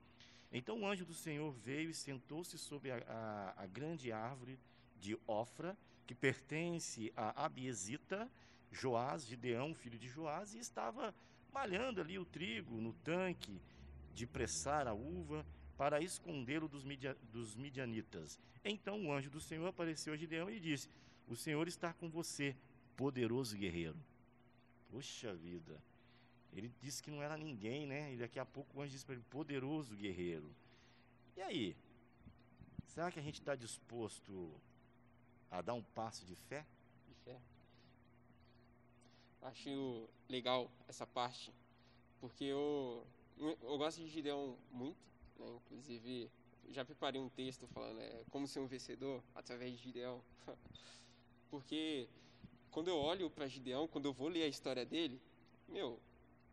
Então o anjo do Senhor veio e sentou-se sobre a, a, a grande árvore de Ofra, que pertence a Abiezita, Joás, Gideão, filho de Joás, e estava malhando ali o trigo no tanque de pressar a uva para escondê-lo dos, midia, dos midianitas. Então o anjo do Senhor apareceu a Gideão e disse, o Senhor está com você, poderoso guerreiro. Poxa vida, ele disse que não era ninguém, né? E daqui a pouco o anjo disse para ele, poderoso guerreiro. E aí? Será que a gente está disposto a dar um passo de fé? De fé. acho legal essa parte, porque eu, eu gosto de Gideão muito, né? Inclusive, já preparei um texto falando é, como ser um vencedor através de Gideão, porque quando eu olho para Gideão, quando eu vou ler a história dele, meu,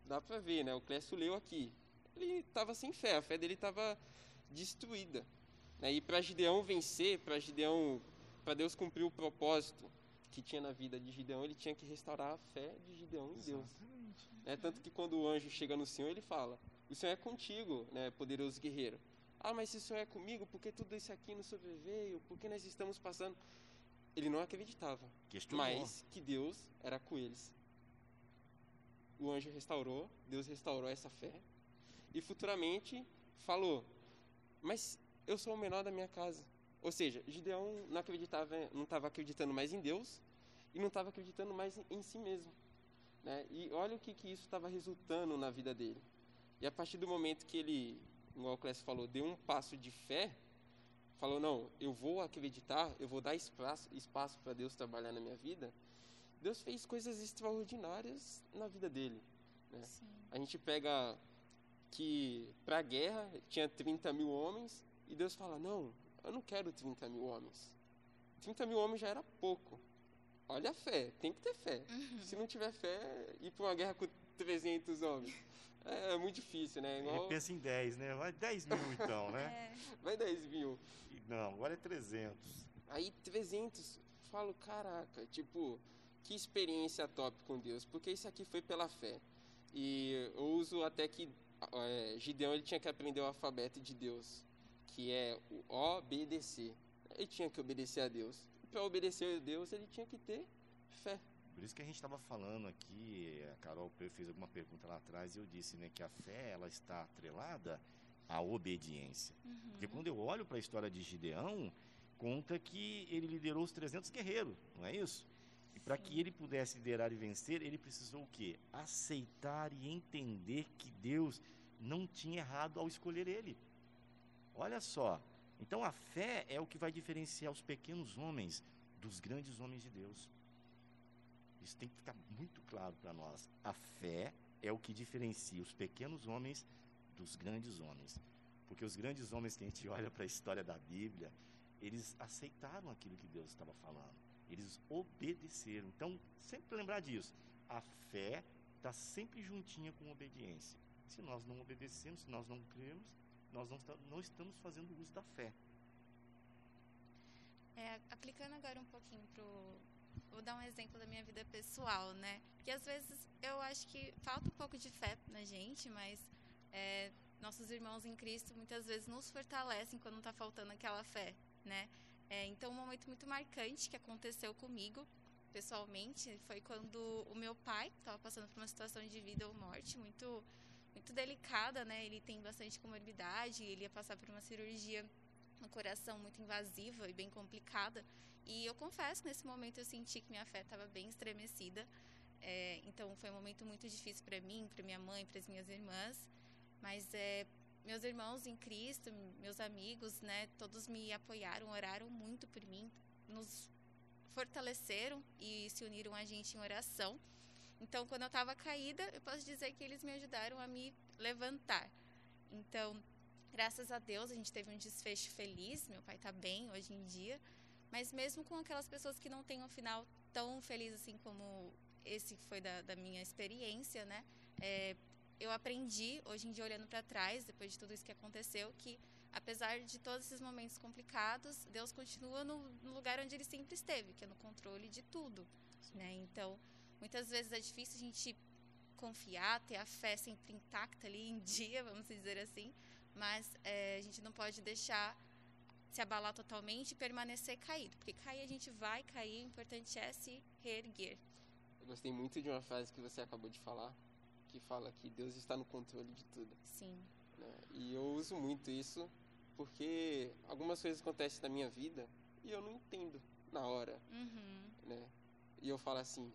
dá para ver, né? O Clécio leu aqui, ele estava sem fé, a fé dele estava destruída, né? E para Gideão vencer, para Gideão, para Deus cumprir o propósito que tinha na vida de Gideão, ele tinha que restaurar a fé de Gideão em Deus. É, tanto que quando o anjo chega no Senhor, ele fala, o Senhor é contigo, né, poderoso guerreiro. Ah, mas se o Senhor é comigo, por que tudo isso aqui não sobreveio? Por que nós estamos passando? Ele não acreditava, Questionou. mas que Deus era com eles. O anjo restaurou, Deus restaurou essa fé e futuramente falou, mas eu sou o menor da minha casa. Ou seja, Gideão não acreditava, não estava acreditando mais em Deus e não estava acreditando mais em, em si mesmo, né? E olha o que, que isso estava resultando na vida dele. E a partir do momento que ele, igual o Clécio falou, deu um passo de fé, falou, não, eu vou acreditar, eu vou dar espaço para Deus trabalhar na minha vida, Deus fez coisas extraordinárias na vida dele, né? A gente pega que para a guerra tinha trinta mil homens e Deus fala, não, eu não quero trinta mil homens. trinta mil homens já era pouco. Olha a fé, tem que ter fé. Uhum. Se não tiver fé, ir para uma guerra com trezentos homens é, é muito difícil, né? Igual... Pensa em dez, né? Vai dez mil então, né? É. Vai dez mil. Não, agora é trezentos. Aí trezentos, falo, caraca, tipo, que experiência top com Deus, porque isso aqui foi pela fé. E eu uso até que é, Gideão ele tinha que aprender o alfabeto de Deus, que é o obedecer. Ele tinha que obedecer a Deus. E para obedecer a Deus, ele tinha que ter fé. Por isso que a gente estava falando aqui, a Carol fez alguma pergunta lá atrás, e eu disse, né, que a fé ela está atrelada à obediência. Uhum. Porque quando eu olho para a história de Gideão, conta que ele liderou os trezentos guerreiros, não é isso? E para que ele pudesse liderar e vencer, ele precisou o quê? Aceitar e entender que Deus não tinha errado ao escolher ele. Olha só, então a fé é o que vai diferenciar os pequenos homens dos grandes homens de Deus. Isso tem que ficar muito claro para nós. A fé é o que diferencia os pequenos homens dos grandes homens. Porque os grandes homens que a gente olha para a história da Bíblia, eles aceitaram aquilo que Deus estava falando. Eles obedeceram. Então, sempre lembrar disso. A fé está sempre juntinha com a obediência. Se nós não obedecemos, se nós não cremos, nós não, não estamos fazendo uso da fé. É, aplicando agora um pouquinho pro... Vou dar um exemplo da minha vida pessoal, né? Que às vezes eu acho que falta um pouco de fé na gente, mas é, nossos irmãos em Cristo muitas vezes nos fortalecem quando está faltando aquela fé, né? É, então, um momento muito marcante que aconteceu comigo, pessoalmente, foi quando o meu pai estava passando por uma situação de vida ou morte muito... muito delicada, né? Ele tem bastante comorbidade, ele ia passar por uma cirurgia no coração muito invasiva e bem complicada. E eu confesso que nesse momento eu senti que minha fé estava bem estremecida. É, então foi um momento muito difícil para mim, para minha mãe, para as minhas irmãs. Mas é, meus irmãos em Cristo, meus amigos, né? Todos me apoiaram, oraram muito por mim, nos fortaleceram e se uniram a gente em oração. Então, quando eu estava caída, eu posso dizer que eles me ajudaram a me levantar. Então, graças a Deus, a gente teve um desfecho feliz, meu pai está bem hoje em dia, mas mesmo com aquelas pessoas que não têm um final tão feliz assim como esse que foi da, da minha experiência, né? É, eu aprendi, hoje em dia, olhando para trás, depois de tudo isso que aconteceu, que apesar de todos esses momentos complicados, Deus continua no, no lugar onde Ele sempre esteve, que é no controle de tudo, né? Então... muitas vezes é difícil a gente confiar, ter a fé sempre intacta ali em dia, vamos dizer assim, mas é, a gente não pode deixar se abalar totalmente e permanecer caído, porque cair a gente vai cair, o importante é se reerguer. Eu gostei muito de uma frase que você acabou de falar, que fala que Deus está no controle de tudo. Sim. Né? E eu uso muito isso, porque algumas coisas acontecem na minha vida e eu não entendo na hora, uhum. né? E eu falo assim...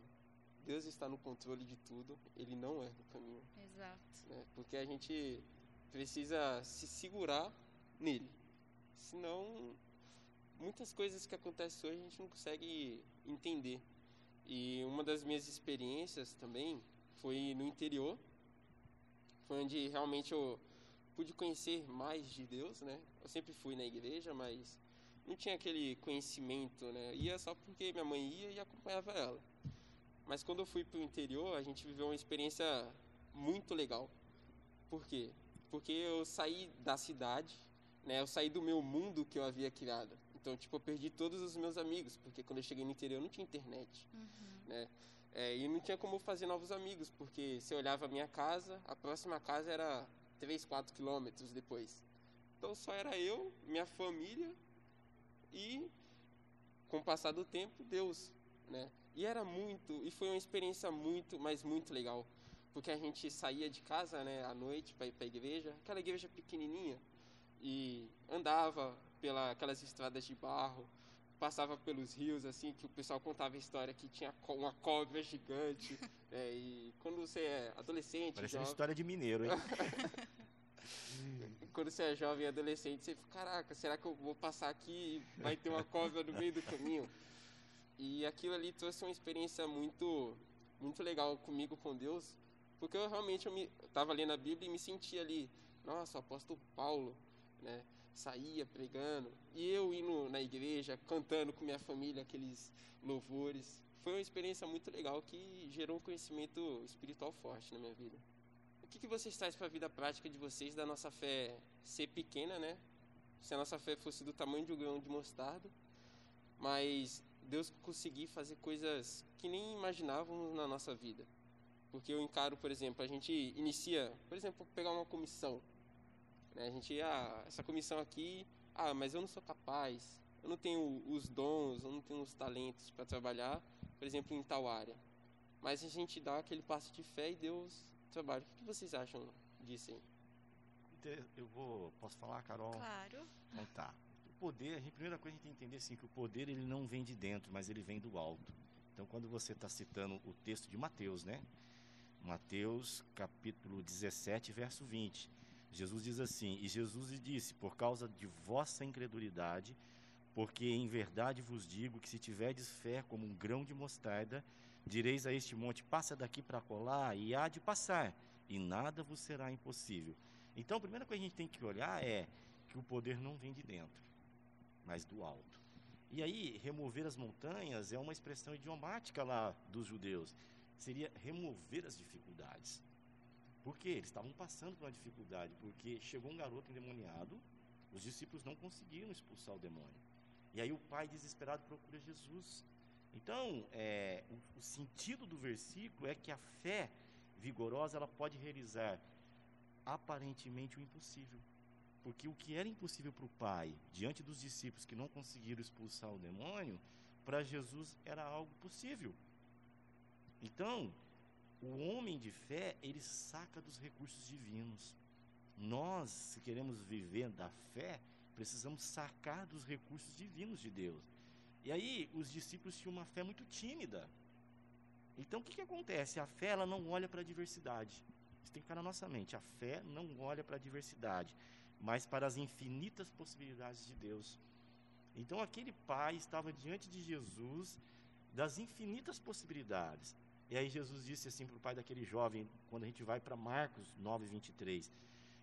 Deus está no controle de tudo, Ele não erra o caminho. Exato. Né? Porque a gente precisa se segurar nele. Senão, muitas coisas que acontecem hoje a gente não consegue entender. E uma das minhas experiências também foi no interior, foi onde realmente eu pude conhecer mais de Deus, né? Eu sempre fui na igreja, mas não tinha aquele conhecimento, né? Ia só porque minha mãe ia e acompanhava ela. Mas quando eu fui para o interior, a gente viveu uma experiência muito legal. Por quê? Porque eu saí da cidade, né? Eu saí do meu mundo que eu havia criado. Então, tipo, eu perdi todos os meus amigos, porque quando eu cheguei no interior não tinha internet, uhum. né? É, e não tinha como fazer novos amigos, porque se eu olhava a minha casa, a próxima casa era três, quatro quilômetros depois. Então, só era eu, minha família e, com o passar do tempo, Deus, né? E era muito, e foi uma experiência muito, mas muito legal, porque a gente saía de casa, né, à noite para ir para a igreja, aquela igreja pequenininha, e andava pelas aquelas estradas de barro, passava pelos rios, assim, que o pessoal contava a história que tinha co- uma cobra gigante, né, e quando você é adolescente... Parece jovem... uma história de mineiro, hein? Quando você é jovem e adolescente, você fica, caraca, será que eu vou passar aqui e vai ter uma cobra no meio do caminho? E aquilo ali trouxe uma experiência muito, muito legal comigo, com Deus, porque eu realmente eu me, tava lendo a Bíblia e me sentia ali, nossa, o apóstolo Paulo, né? Saía pregando, e eu indo na igreja, cantando com minha família aqueles louvores. Foi uma experiência muito legal que gerou um conhecimento espiritual forte na minha vida. O que, que vocês trazem para a vida prática de vocês da nossa fé ser pequena, né? Se a nossa fé fosse do tamanho de um grão de mostarda, mas Deus conseguir fazer coisas que nem imaginávamos na nossa vida. Porque eu encaro, por exemplo, a gente inicia, por exemplo, pegar uma comissão. A gente, ah, essa comissão aqui, ah, mas eu não sou capaz, eu não tenho os dons, eu não tenho os talentos para trabalhar, por exemplo, em tal área. Mas a gente dá aquele passo de fé e Deus trabalha. O que vocês acham disso aí? Eu vou, posso falar, Carol? Claro. Então tá. O poder, a primeira coisa a gente tem que entender assim, que o poder ele não vem de dentro, mas ele vem do alto. Então quando você está citando o texto de Mateus, né? Mateus capítulo dezessete, verso vinte. Jesus diz assim, e Jesus lhe disse, por causa de vossa incredulidade, porque em verdade vos digo que se tiverdes fé como um grão de mostarda, direis a este monte, passa daqui para colar, e há de passar, e nada vos será impossível. Então, a primeira coisa que a gente tem que olhar é que o poder não vem de dentro, mas do alto. E aí, remover as montanhas é uma expressão idiomática lá dos judeus. Seria remover as dificuldades. Porque eles estavam passando por uma dificuldade, porque chegou um garoto endemoniado, os discípulos não conseguiram expulsar o demônio. E aí o pai desesperado procura Jesus. Então, é, o, o sentido do versículo é que a fé vigorosa ela pode realizar aparentemente o impossível. Porque o que era impossível para o pai, diante dos discípulos que não conseguiram expulsar o demônio, para Jesus era algo possível. Então... o homem de fé, ele saca dos recursos divinos. Nós, se queremos viver da fé, precisamos sacar dos recursos divinos de Deus. E aí, os discípulos tinham uma fé muito tímida. Então, o que, que acontece? A fé, ela não olha para a diversidade. Isso tem que ficar na nossa mente. A fé não olha para a diversidade, mas para as infinitas possibilidades de Deus. Então, aquele pai estava diante de Jesus das infinitas possibilidades. E aí Jesus disse assim para o pai daquele jovem, quando a gente vai para Marcos nove, vinte e três,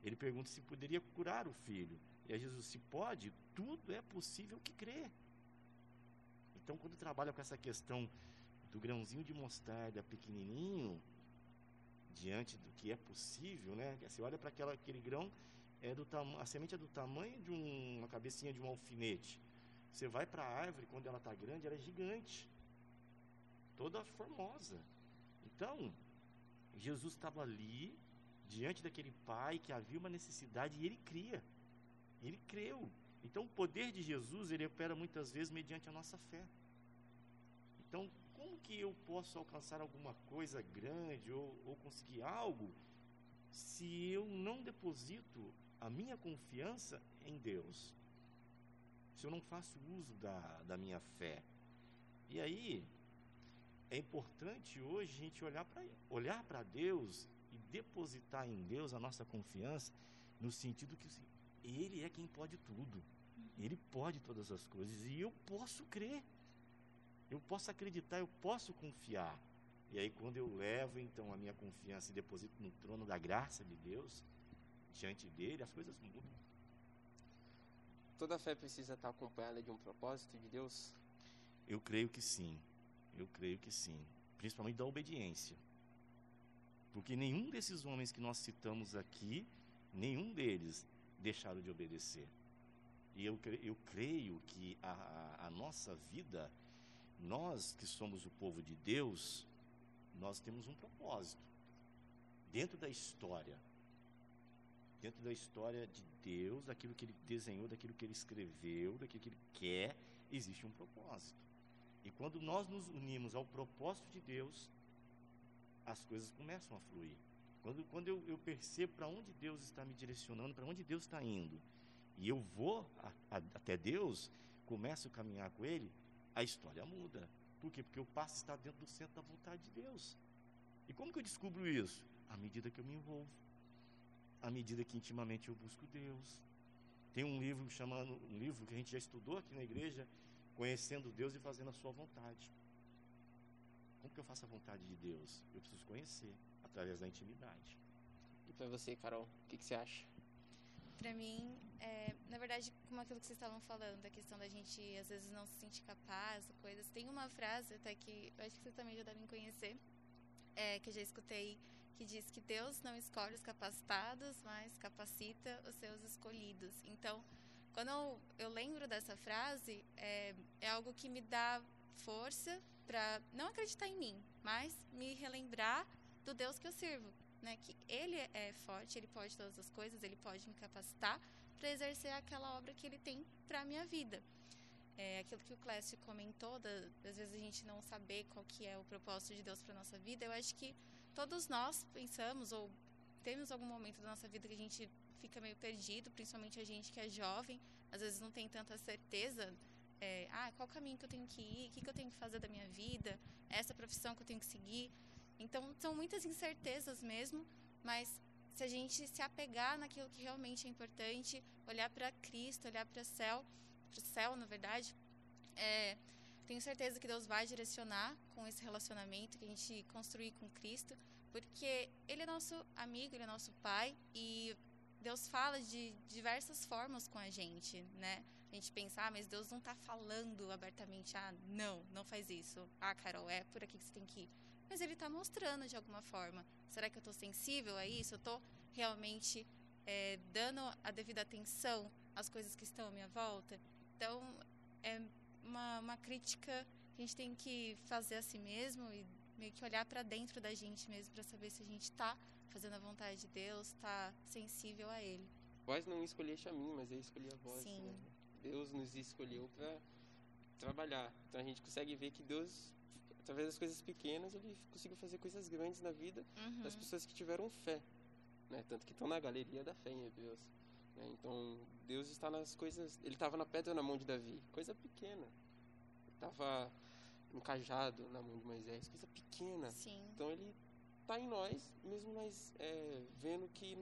ele pergunta se poderia curar o filho. E aí Jesus, se pode, tudo é possível que crê. Então, quando trabalha com essa questão do grãozinho de mostarda pequenininho, diante do que é possível, né? Você olha para aquela, aquele grão, é do tam- a semente é do tamanho de um, uma cabecinha de um alfinete. Você vai para a árvore, quando ela está grande, ela é gigante, toda formosa. Então, Jesus estava ali, diante daquele pai que havia uma necessidade, e ele cria, ele creu. Então, o poder de Jesus, ele opera muitas vezes mediante a nossa fé. Então, como que eu posso alcançar alguma coisa grande ou, ou conseguir algo, se eu não deposito a minha confiança em Deus? Se eu não faço uso da, da minha fé? E aí... é importante hoje a gente olhar para olhar para Deus e depositar em Deus a nossa confiança, no sentido que Ele é quem pode tudo. Ele pode todas as coisas e eu posso crer. eu posso acreditar, eu posso confiar. E aí, quando eu levo, então, a minha confiança e deposito no trono da graça de Deus, diante dele, as coisas mudam. Toda fé precisa estar acompanhada de um propósito de Deus? Eu creio que sim, eu creio que sim, principalmente da obediência. Porque nenhum desses homens que nós citamos aqui, nenhum deles deixaram de obedecer. E eu, eu creio que a, a nossa vida, nós que somos o povo de Deus, nós temos um propósito. Dentro da história, dentro da história de Deus, daquilo que Ele desenhou, daquilo que Ele escreveu, daquilo que Ele quer, existe um propósito. E quando nós nos unimos ao propósito de Deus, as coisas começam a fluir. Quando, quando eu, eu percebo para onde Deus está me direcionando, para onde Deus está indo, e eu vou a, a, até Deus, começo a caminhar com Ele, a história muda. Por quê? Porque eu passo a estar dentro do centro da vontade de Deus. E como que eu descubro isso? À medida que eu me envolvo, à medida que intimamente eu busco Deus. Tem um livro chamado, um livro que a gente já estudou aqui na igreja, Conhecendo Deus e Fazendo a Sua Vontade. Como que eu faço a vontade de Deus? Eu preciso conhecer, através da intimidade. E para você, Carol, o que, que você acha? Para mim, é, na verdade, como aquilo que vocês estavam falando, a questão da gente, às vezes, não se sentir capaz, coisas. Tem uma frase, até que eu acho que vocês também já devem conhecer, é, que eu já escutei, que diz que Deus não escolhe os capacitados, mas capacita os seus escolhidos. Então, quando eu, eu lembro dessa frase, é, é algo que me dá força para não acreditar em mim, mas me relembrar do Deus que eu sirvo, né? Que Ele é forte, Ele pode todas as coisas, Ele pode me capacitar para exercer aquela obra que Ele tem para a minha vida. É, aquilo que o Clécio comentou, da, das vezes a gente não saber qual que é o propósito de Deus para a nossa vida, eu acho que todos nós pensamos ou temos algum momento da nossa vida que a gente fica meio perdido, principalmente a gente que é jovem, às vezes não tem tanta certeza. É, ah, qual caminho que eu tenho que ir, o que, que eu tenho que fazer da minha vida, essa profissão que eu tenho que seguir. Então, são muitas incertezas mesmo, mas se a gente se apegar naquilo que realmente é importante, olhar para Cristo, olhar para o céu, para o céu, na verdade, é, tenho certeza que Deus vai direcionar com esse relacionamento que a gente construir com Cristo, porque Ele é nosso amigo, Ele é nosso Pai, e Deus fala de diversas formas com a gente, né? A gente pensa, ah, mas Deus não está falando abertamente, ah, não, não faz isso. Ah, Carol, é por aqui que você tem que ir. Mas Ele está mostrando de alguma forma. Será que eu estou sensível a isso? Eu estou realmente é, dando a devida atenção às coisas que estão à minha volta? Então, é uma, uma crítica que a gente tem que fazer a si mesmo e meio que olhar para dentro da gente mesmo para saber se a gente está fazendo a vontade de Deus, está sensível a Ele. Vós não escolheste a mim, mas eu escolhi a vós. Sim. Né? Deus nos escolheu para trabalhar. Então a gente consegue ver que Deus, através das coisas pequenas, Ele conseguiu fazer coisas grandes na vida uhum. das pessoas que tiveram fé, né? Tanto que estão na galeria da fé em Hebreus, né? Então Deus está nas coisas. Ele estava na pedra na mão de Davi, coisa pequena. Estava no cajado na mão de Moisés, coisa pequena. Sim. Então Ele está em nós, mesmo nós é, vendo que,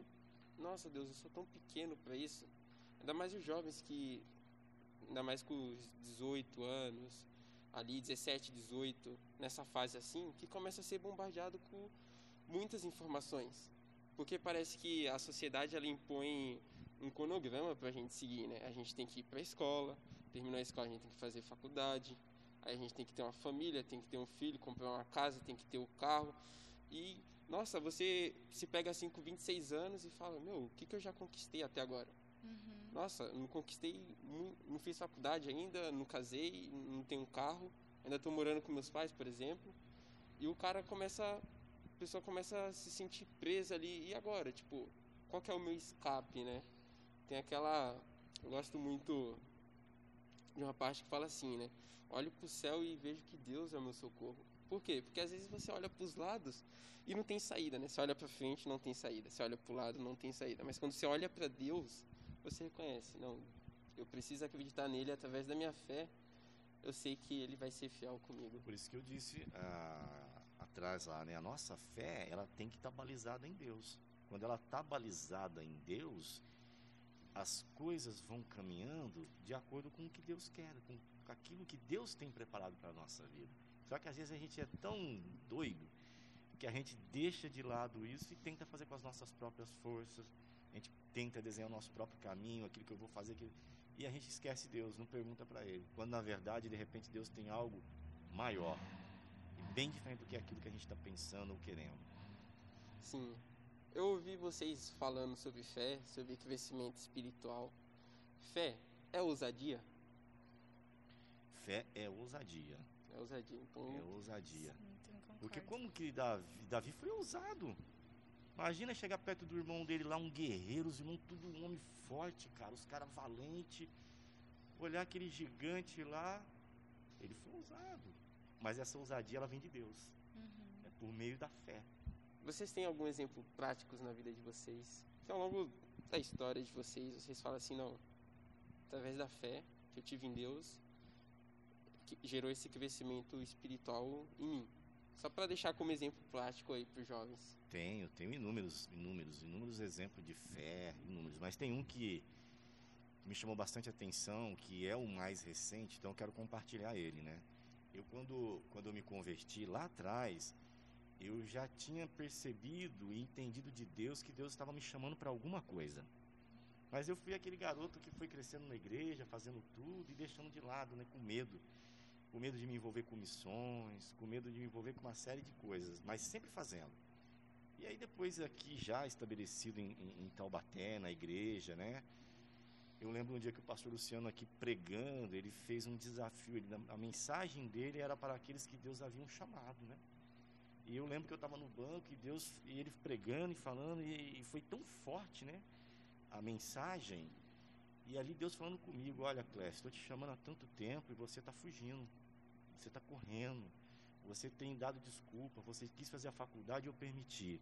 nossa Deus, eu sou tão pequeno para isso. Ainda mais os jovens que, ainda mais com os dezoito anos, ali dezessete, dezoito, nessa fase assim, que começa a ser bombardeado com muitas informações. Porque parece que a sociedade, ela impõe um cronograma para a gente seguir, né? A gente tem que ir para a escola, terminar a escola a gente tem que fazer faculdade, aí a gente tem que ter uma família, tem que ter um filho, comprar uma casa, tem que ter um carro. E, nossa, você se pega assim com vinte e seis anos e fala, meu, o que, que eu já conquistei até agora? Uhum. Nossa, não conquistei, não, não fiz faculdade ainda, não casei, não tenho carro, ainda estou morando com meus pais, por exemplo. E o cara começa, a pessoa começa a se sentir presa ali, e agora? Tipo, qual que é o meu escape, né? Tem aquela, eu gosto muito de uma parte que fala assim, né? Olho pro céu e vejo que Deus é meu socorro. Por quê? Porque às vezes você olha para os lados e não tem saída, né? Você olha para frente, não tem saída. Você olha para o lado, não tem saída. Mas quando você olha para Deus, você reconhece, não, eu preciso acreditar nele através da minha fé, eu sei que ele vai ser fiel comigo. Por isso que eu disse ah, atrás lá, né? A nossa fé, ela tem que estar tá balizada em Deus. Quando ela está balizada em Deus, as coisas vão caminhando de acordo com o que Deus quer, com aquilo que Deus tem preparado para a nossa vida. Só que às vezes a gente é tão doido que a gente deixa de lado isso e tenta fazer com as nossas próprias forças, a gente tenta desenhar o nosso próprio caminho, aquilo que eu vou fazer, aquilo... e a gente esquece Deus, não pergunta para Ele. Quando na verdade, de repente, Deus tem algo maior, bem diferente do que aquilo que a gente está pensando ou querendo. Sim. Eu ouvi vocês falando sobre fé, sobre crescimento espiritual. Fé é ousadia? Fé é ousadia. É ousadia, então... É ousadia. Sim, então porque como que Davi, Davi foi ousado? Imagina chegar perto do irmão dele lá, um guerreiro, os irmãos, tudo um homem forte, cara, os caras valentes. Olhar aquele gigante lá, ele foi ousado. Mas essa ousadia, ela vem de Deus. Uhum. É por meio da fé. Vocês têm algum exemplo prático na vida de vocês? Que ao longo da história de vocês, vocês falam assim, não, através da fé que eu tive em Deus, que gerou esse crescimento espiritual em mim. Só para deixar como exemplo prático aí para os jovens. Tenho, tenho inúmeros, inúmeros, inúmeros exemplos de fé, inúmeros. Mas tem um que me chamou bastante atenção, que é o mais recente, então eu quero compartilhar ele, né? Eu, quando, quando eu me converti lá atrás... eu já tinha percebido e entendido de Deus que Deus estava me chamando para alguma coisa. Mas eu fui aquele garoto que foi crescendo na igreja, fazendo tudo e deixando de lado, né, com medo. Com medo de me envolver com missões, com medo de me envolver com uma série de coisas, mas sempre fazendo. E aí depois aqui já estabelecido em, em, em Taubaté, na igreja, né? Eu lembro um dia que o pastor Luciano aqui pregando, ele fez um desafio. Ele, a mensagem dele era para aqueles que Deus havia chamado, né? E eu lembro que eu estava no banco e Deus, e ele pregando e falando, e, e foi tão forte, né, a mensagem. E ali Deus falando comigo, olha, Clécio, estou te chamando há tanto tempo e você está fugindo, você está correndo, você tem dado desculpa, você quis fazer a faculdade e eu permiti.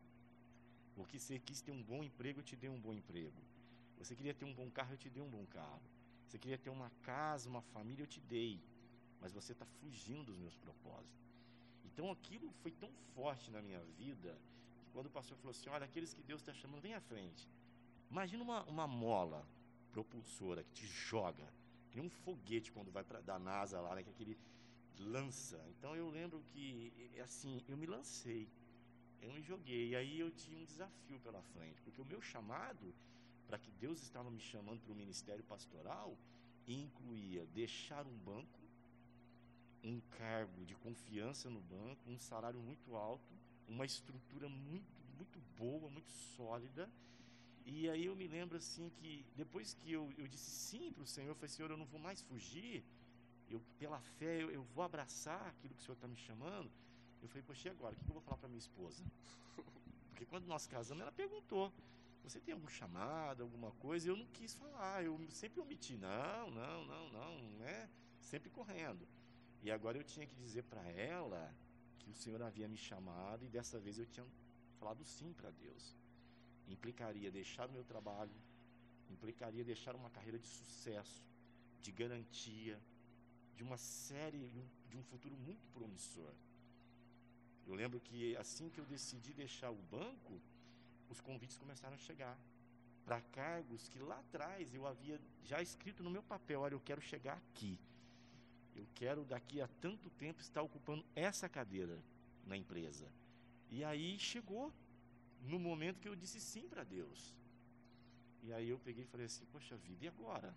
Porque você quis ter um bom emprego, eu te dei um bom emprego. Você queria ter um bom carro, eu te dei um bom carro. Você queria ter uma casa, uma família, eu te dei. Mas você está fugindo dos meus propósitos. Então, aquilo foi tão forte na minha vida, que quando o pastor falou assim, olha, aqueles que Deus está chamando, vem à frente. Imagina uma, uma mola propulsora que te joga, que nem um foguete quando vai pra, da NASA lá, né, que aquele lança. Então, eu lembro que, assim, eu me lancei, eu me joguei, e aí eu tinha um desafio pela frente, porque o meu chamado, para que Deus estava me chamando para o ministério pastoral, incluía deixar um banco, um cargo de confiança no banco, um salário muito alto, uma estrutura muito, muito boa, muito sólida. E aí eu me lembro assim que depois que eu, eu disse sim para o Senhor, eu falei, Senhor, eu não vou mais fugir, eu, pela fé eu, eu vou abraçar aquilo que o Senhor está me chamando. Eu falei, poxa, e agora? O que eu vou falar para minha esposa? Porque quando nós casamos, ela perguntou, você tem algum chamado, alguma coisa? Eu não quis falar, eu sempre omiti, não, não, não, não, né? Sempre correndo. E agora eu tinha que dizer para ela que o Senhor havia me chamado e dessa vez eu tinha falado sim para Deus. Implicaria deixar o meu trabalho, implicaria deixar uma carreira de sucesso, de garantia, de uma série, de um futuro muito promissor. Eu lembro que assim que eu decidi deixar o banco, os convites começaram a chegar para cargos que lá atrás eu havia já escrito no meu papel, olha, eu quero chegar aqui. Eu quero daqui a tanto tempo estar ocupando essa cadeira na empresa. E aí chegou no momento que eu disse sim para Deus. E aí eu peguei e falei assim, poxa vida, e agora?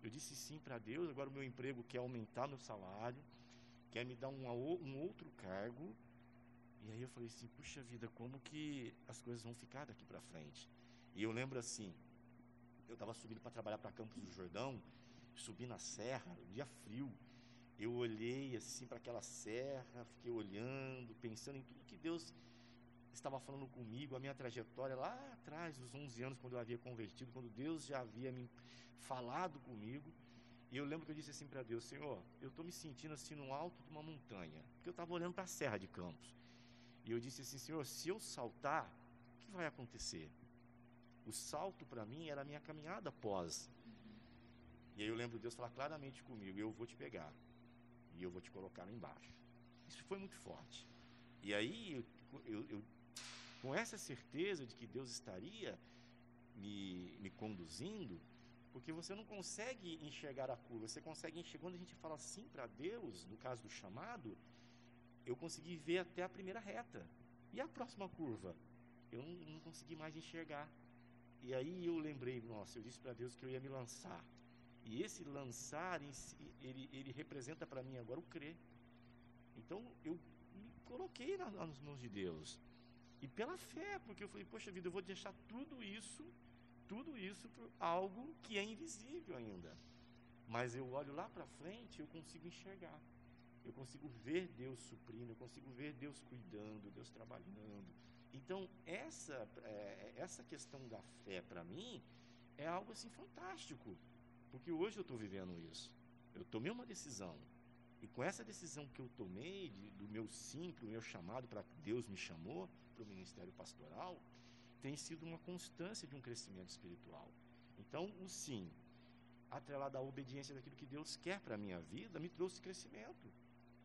Eu disse sim para Deus, agora o meu emprego quer aumentar meu salário, quer me dar um, um outro cargo. E aí eu falei assim, poxa vida, como que as coisas vão ficar daqui para frente? E eu lembro assim, eu estava subindo para trabalhar para Campos do Jordão, subi na serra, dia frio. Eu olhei assim para aquela serra, fiquei olhando, pensando em tudo que Deus estava falando comigo, a minha trajetória lá atrás, dos onze anos, quando eu havia convertido, quando Deus já havia me falado comigo. E eu lembro que eu disse assim para Deus, Senhor, eu estou me sentindo assim no alto de uma montanha, porque eu estava olhando para a Serra de Campos. E eu disse assim, Senhor, se eu saltar, o que vai acontecer? O salto para mim era a minha caminhada após. E aí eu lembro Deus falar claramente comigo, eu vou te pegar. E eu vou te colocar lá embaixo. Isso foi muito forte. E aí, eu, eu, eu, com essa certeza de que Deus estaria me, me conduzindo, Porque você não consegue enxergar a curva, você consegue enxergar. Quando a gente fala sim para Deus, no caso do chamado, eu consegui ver até a primeira reta. E a próxima curva? Eu não, não consegui mais enxergar. E aí eu lembrei, nossa, eu disse para Deus que eu ia me lançar. E esse lançar, em si, ele, ele representa para mim agora o crer. Então, eu me coloquei nas, nas mãos de Deus. E pela fé, porque eu falei, poxa vida, eu vou deixar tudo isso... tudo isso por algo que é invisível ainda, mas eu olho lá para frente, eu consigo enxergar, eu consigo ver Deus suprindo, eu consigo ver Deus cuidando, Deus trabalhando. Então essa, é, essa questão da fé para mim é algo assim fantástico, porque hoje eu estou vivendo isso. Eu tomei uma decisão, e com essa decisão que eu tomei, de, do meu sim, do meu chamado, para Deus me chamou para o ministério pastoral, tem sido uma constância de um crescimento espiritual. Então, o sim, atrelado à obediência daquilo que Deus quer para a minha vida, me trouxe crescimento.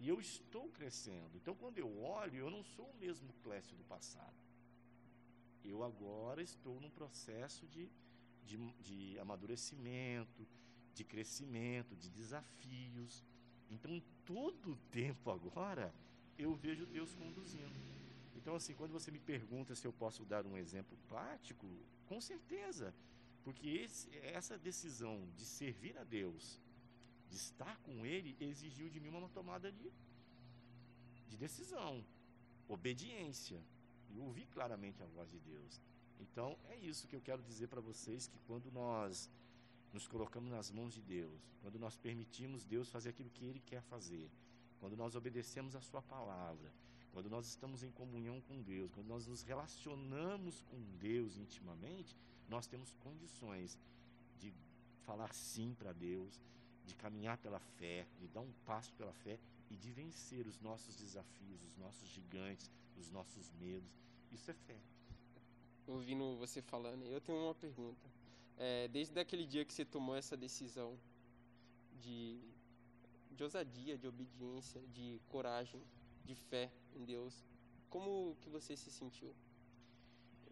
E eu estou crescendo. Então, quando eu olho, eu não sou o mesmo Clécio do passado. Eu agora estou num processo de, de, de amadurecimento, de crescimento, de desafios. Então, em todo o tempo agora, eu vejo Deus conduzindo. Então, assim, quando você me pergunta se eu posso dar um exemplo prático, com certeza, porque esse, essa decisão de servir a Deus, de estar com Ele, exigiu de mim uma tomada de, de decisão, obediência, e ouvir claramente a voz de Deus. Então, é isso que eu quero dizer para vocês, que quando nós nos colocamos nas mãos de Deus, quando nós permitimos Deus fazer aquilo que Ele quer fazer, quando nós obedecemos a sua palavra, quando nós estamos em comunhão com Deus, quando nós nos relacionamos com Deus intimamente, nós temos condições de falar sim para Deus, de caminhar pela fé, de dar um passo pela fé e de vencer os nossos desafios, os nossos gigantes, os nossos medos. Isso é fé. Ouvindo você falando, eu tenho uma pergunta. É, desde aquele dia que você tomou essa decisão de, de ousadia, de obediência, de coragem, de fé em Deus, como que você se sentiu?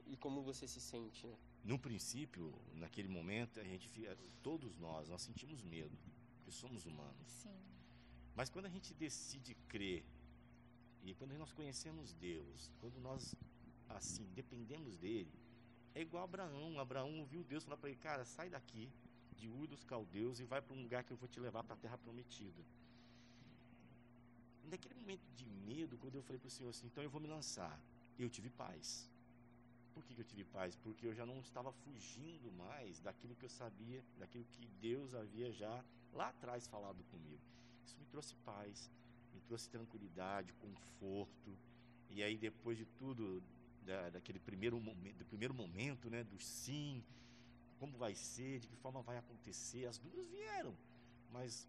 E como você se sente, né? No princípio, naquele momento, a gente, todos nós, nós sentimos medo, porque somos humanos. Sim. Mas quando a gente decide crer, e quando nós conhecemos Deus, quando nós, assim, dependemos dele, é igual a Abraão. Abraão ouviu Deus falar para ele, cara, sai daqui, de Ur dos Caldeus, e vai para um lugar que eu vou te levar para a terra prometida. Naquele momento de medo, quando eu falei para o Senhor assim, então eu vou me lançar, eu tive paz. Por que, que eu tive paz? Porque eu já não estava fugindo mais daquilo que eu sabia, daquilo que Deus havia já lá atrás falado comigo. Isso me trouxe paz, me trouxe tranquilidade, conforto. E aí depois de tudo, da, daquele primeiro momento, do primeiro momento, né, do sim, como vai ser, de que forma vai acontecer, as dúvidas vieram, mas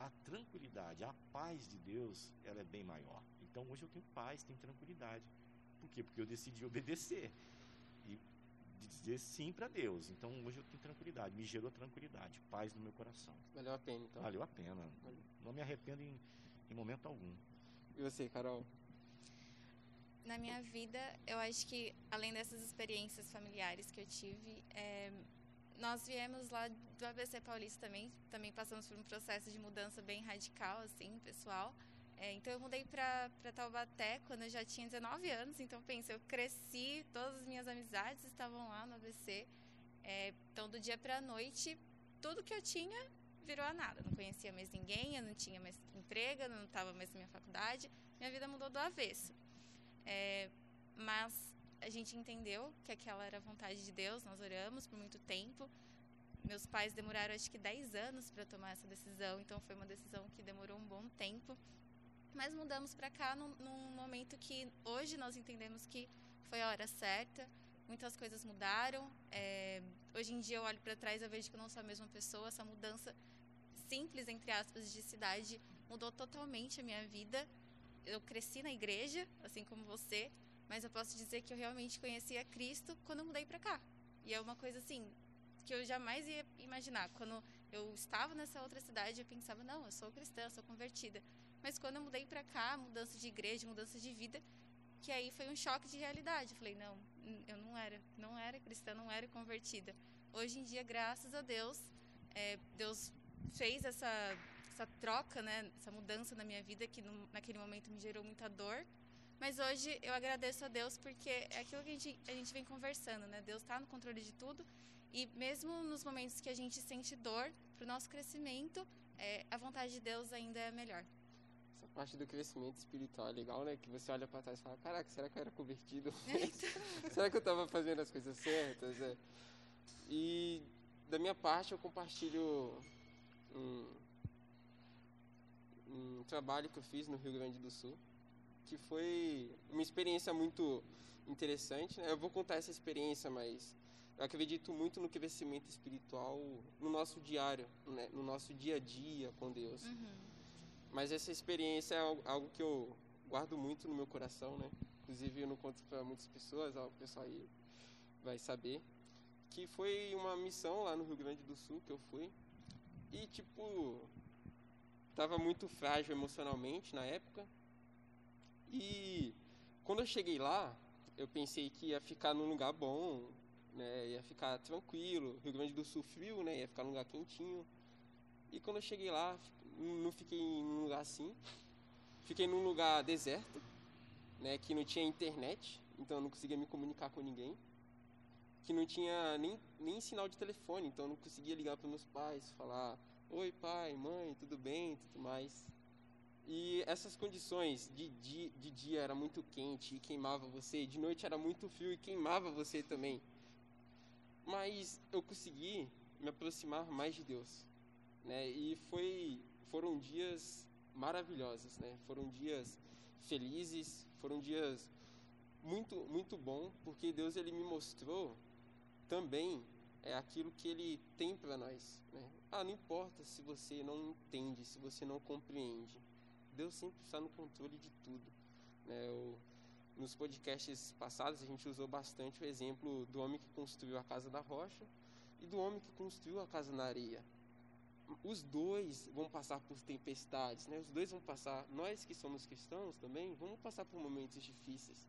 a tranquilidade, a paz de Deus, ela é bem maior. Então, hoje eu tenho paz, tenho tranquilidade. Por quê? Porque eu decidi obedecer e dizer sim para Deus. Então, hoje eu tenho tranquilidade, me gerou tranquilidade, paz no meu coração. Valeu a pena, então. Valeu a pena. Valeu. Não me arrependo em, em momento algum. E você, Carol? Na minha vida, eu acho que, além dessas experiências familiares que eu tive, é... nós viemos lá do A B C Paulista também, também passamos por um processo de mudança bem radical, assim, pessoal. É, então, eu mudei para Taubaté quando eu já tinha dezenove anos, então, pensa, eu cresci, todas as minhas amizades estavam lá no A B C. É, então, do dia para a noite, tudo que eu tinha virou a nada. Eu não conhecia mais ninguém, eu não tinha mais emprego, eu não estava mais na minha faculdade, minha vida mudou do avesso. É, mas... a gente entendeu que aquela era a vontade de Deus, nós oramos por muito tempo. Meus pais demoraram acho que dez anos para tomar essa decisão, então foi uma decisão que demorou um bom tempo. Mas mudamos para cá num, num momento que hoje nós entendemos que foi a hora certa, muitas coisas mudaram. É, hoje em dia eu olho para trás e vejo que eu não sou a mesma pessoa, essa mudança simples, entre aspas, de cidade mudou totalmente a minha vida. Eu cresci na igreja, assim como você, mas eu posso dizer que eu realmente conheci a Cristo quando eu mudei para cá. E é uma coisa assim, que eu jamais ia imaginar. Quando eu estava nessa outra cidade, eu pensava, não, eu sou cristã, eu sou convertida. Mas quando eu mudei para cá, mudança de igreja, mudança de vida, que aí foi um choque de realidade. Eu falei, não, eu não era, não era cristã, não era convertida. Hoje em dia, graças a Deus, é, Deus fez essa, essa troca, né, essa mudança na minha vida, que no, naquele momento me gerou muita dor. Mas hoje eu agradeço a Deus, porque é aquilo que a gente, a gente vem conversando, né? Deus está no controle de tudo, e mesmo nos momentos que a gente sente dor, para o nosso crescimento, é, a vontade de Deus ainda é melhor. Essa parte do crescimento espiritual é legal, né? Que você olha para trás e fala, caraca, será que eu era convertido? Então... será que eu estava fazendo as coisas certas? É. E da minha parte eu compartilho um, um trabalho que eu fiz no Rio Grande do Sul, que foi uma experiência muito interessante, né? Eu vou contar essa experiência, mas eu acredito muito no crescimento espiritual no nosso diário, né? No nosso dia a dia com Deus. Uhum. Mas essa experiência é algo que eu guardo muito no meu coração, né? Inclusive, eu não conto para muitas pessoas, o pessoal aí vai saber, que foi uma missão lá no Rio Grande do Sul que eu fui. E, tipo, tava muito frágil emocionalmente na época. E quando eu cheguei lá, eu pensei que ia ficar num lugar bom, né? Ia ficar tranquilo. Rio Grande do Sul frio, né? Ia ficar num lugar quentinho. E quando eu cheguei lá, não fiquei em um lugar assim. Fiquei num lugar deserto, né? Que não tinha internet, então eu não conseguia me comunicar com ninguém. Que não tinha nem, nem sinal de telefone, então eu não conseguia ligar para meus pais, falar oi pai, mãe, tudo bem, tudo mais. E essas condições, de, de, de dia era muito quente e queimava você, de noite era muito frio e queimava você também. Mas eu consegui me aproximar mais de Deus, né? E foi, foram dias maravilhosos, né? Foram dias felizes, foram dias muito, muito bom, porque Deus ele me mostrou também é, aquilo que Ele tem para nós, né? Ah, não importa se você não entende, se você não compreende, Deus sempre está no controle de tudo, né? Eu, nos podcasts passados a gente usou bastante o exemplo do homem que construiu a casa da rocha e do homem que construiu a casa na areia. Os dois vão passar por tempestades, né? Os dois vão passar, nós que somos cristãos também, vamos passar por momentos difíceis.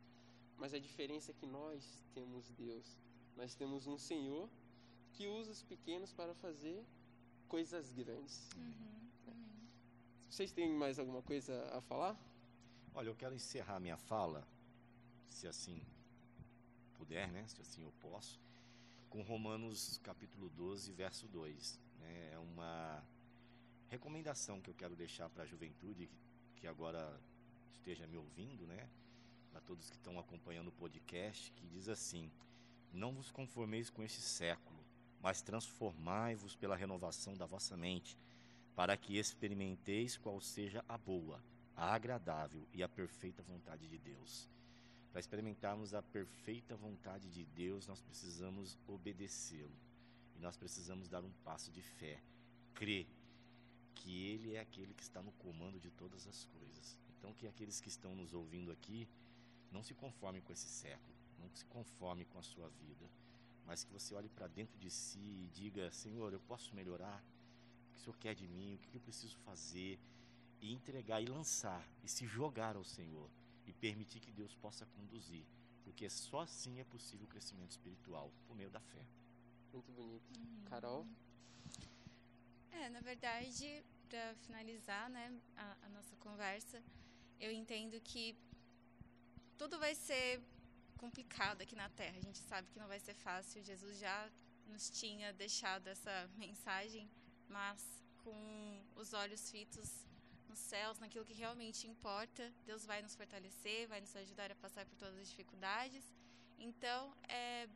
Mas a diferença é que nós temos Deus. Nós temos um Senhor que usa os pequenos para fazer coisas grandes. Uhum. Vocês têm mais alguma coisa a falar? Olha, eu quero encerrar minha fala, se assim puder, né? Se assim eu posso, com Romanos capítulo doze, verso dois. É uma recomendação que eu quero deixar para a juventude que agora esteja me ouvindo, né? Para todos que estão acompanhando o podcast, que diz assim: não vos conformeis com este século, mas transformai-vos pela renovação da vossa mente, para que experimenteis qual seja a boa, a agradável e a perfeita vontade de Deus. Para experimentarmos a perfeita vontade de Deus, nós precisamos obedecê-lo. E nós precisamos dar um passo de fé, crer que Ele é aquele que está no comando de todas as coisas. Então, que aqueles que estão nos ouvindo aqui não se conformem com esse século, não se conformem com a sua vida, mas que você olhe para dentro de si e diga, Senhor, eu posso melhorar? O que o Senhor quer de mim? O que eu preciso fazer? E entregar e lançar, e se jogar ao Senhor, e permitir que Deus possa conduzir, porque só assim é possível o crescimento espiritual, por meio da fé. Muito bonito. Uhum. Carol? É, na verdade, para finalizar, né, a, a nossa conversa, eu entendo que tudo vai ser complicado aqui na Terra. A gente sabe que não vai ser fácil. Jesus já nos tinha deixado essa mensagem, mas com os olhos fitos nos céus, naquilo que realmente importa, Deus vai nos fortalecer, vai nos ajudar a passar por todas as dificuldades. Então, é...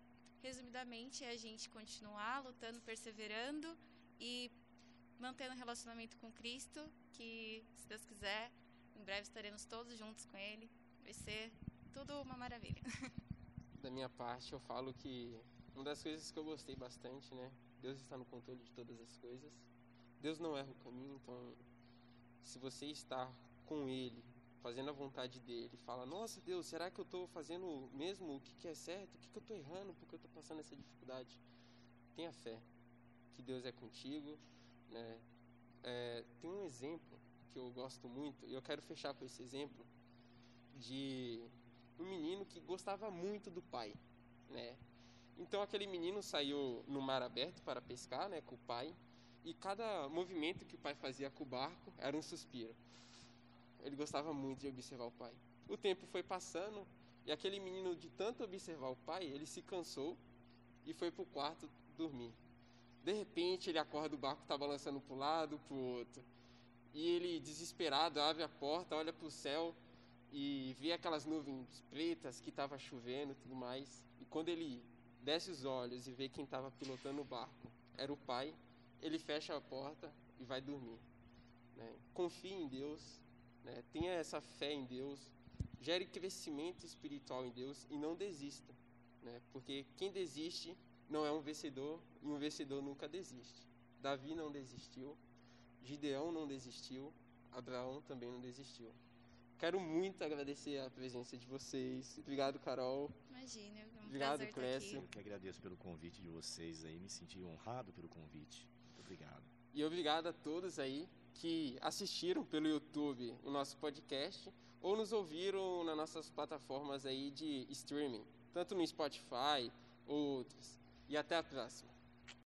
resumidamente, é a gente continuar lutando, perseverando e mantendo um relacionamento com Cristo, que, se Deus quiser, em breve estaremos todos juntos com Ele. Vai ser tudo uma maravilha. Da minha parte, eu falo que uma das coisas que eu gostei bastante, né? Deus está no controle de todas as coisas. Deus não erra o caminho, então, se você está com Ele, fazendo a vontade dele, fala, nossa Deus, será que eu estou fazendo mesmo o que, que é certo? O que, que eu estou errando? Por que eu estou passando essa dificuldade? Tenha fé que Deus é contigo, né? É, tem um exemplo que eu gosto muito, e eu quero fechar com esse exemplo, de um menino que gostava muito do pai, né? Então aquele menino saiu no mar aberto para pescar, né, com o pai, E cada movimento que o pai fazia com o barco era um suspiro. Ele gostava muito de observar o pai. O tempo foi passando e aquele menino, de tanto observar o pai, ele se cansou e foi para o quarto dormir. De repente, ele acorda, o barco está balançando para um lado, para o outro. E ele, desesperado, abre a porta, olha para o céu e vê aquelas nuvens pretas que estava chovendo e tudo mais. E quando ele desce os olhos e vê quem estava pilotando o barco, era o pai, ele fecha a porta e vai dormir. Né? Confie em Deus, né? Tenha essa fé em Deus, gere crescimento espiritual em Deus e não desista. Né? Porque quem desiste não é um vencedor e um vencedor nunca desiste. Davi não desistiu, Gideão não desistiu, Abraão também não desistiu. Quero muito agradecer a presença de vocês. Obrigado, Carol. Imagina, é um Obrigado, prazer Clécio. Estar aqui. Eu que agradeço pelo convite de vocês aí, me senti honrado pelo convite. Muito obrigado. E obrigado a todos aí que assistiram pelo YouTube o nosso podcast ou nos ouviram nas nossas plataformas aí de streaming, tanto no Spotify ou outros. E até a próxima.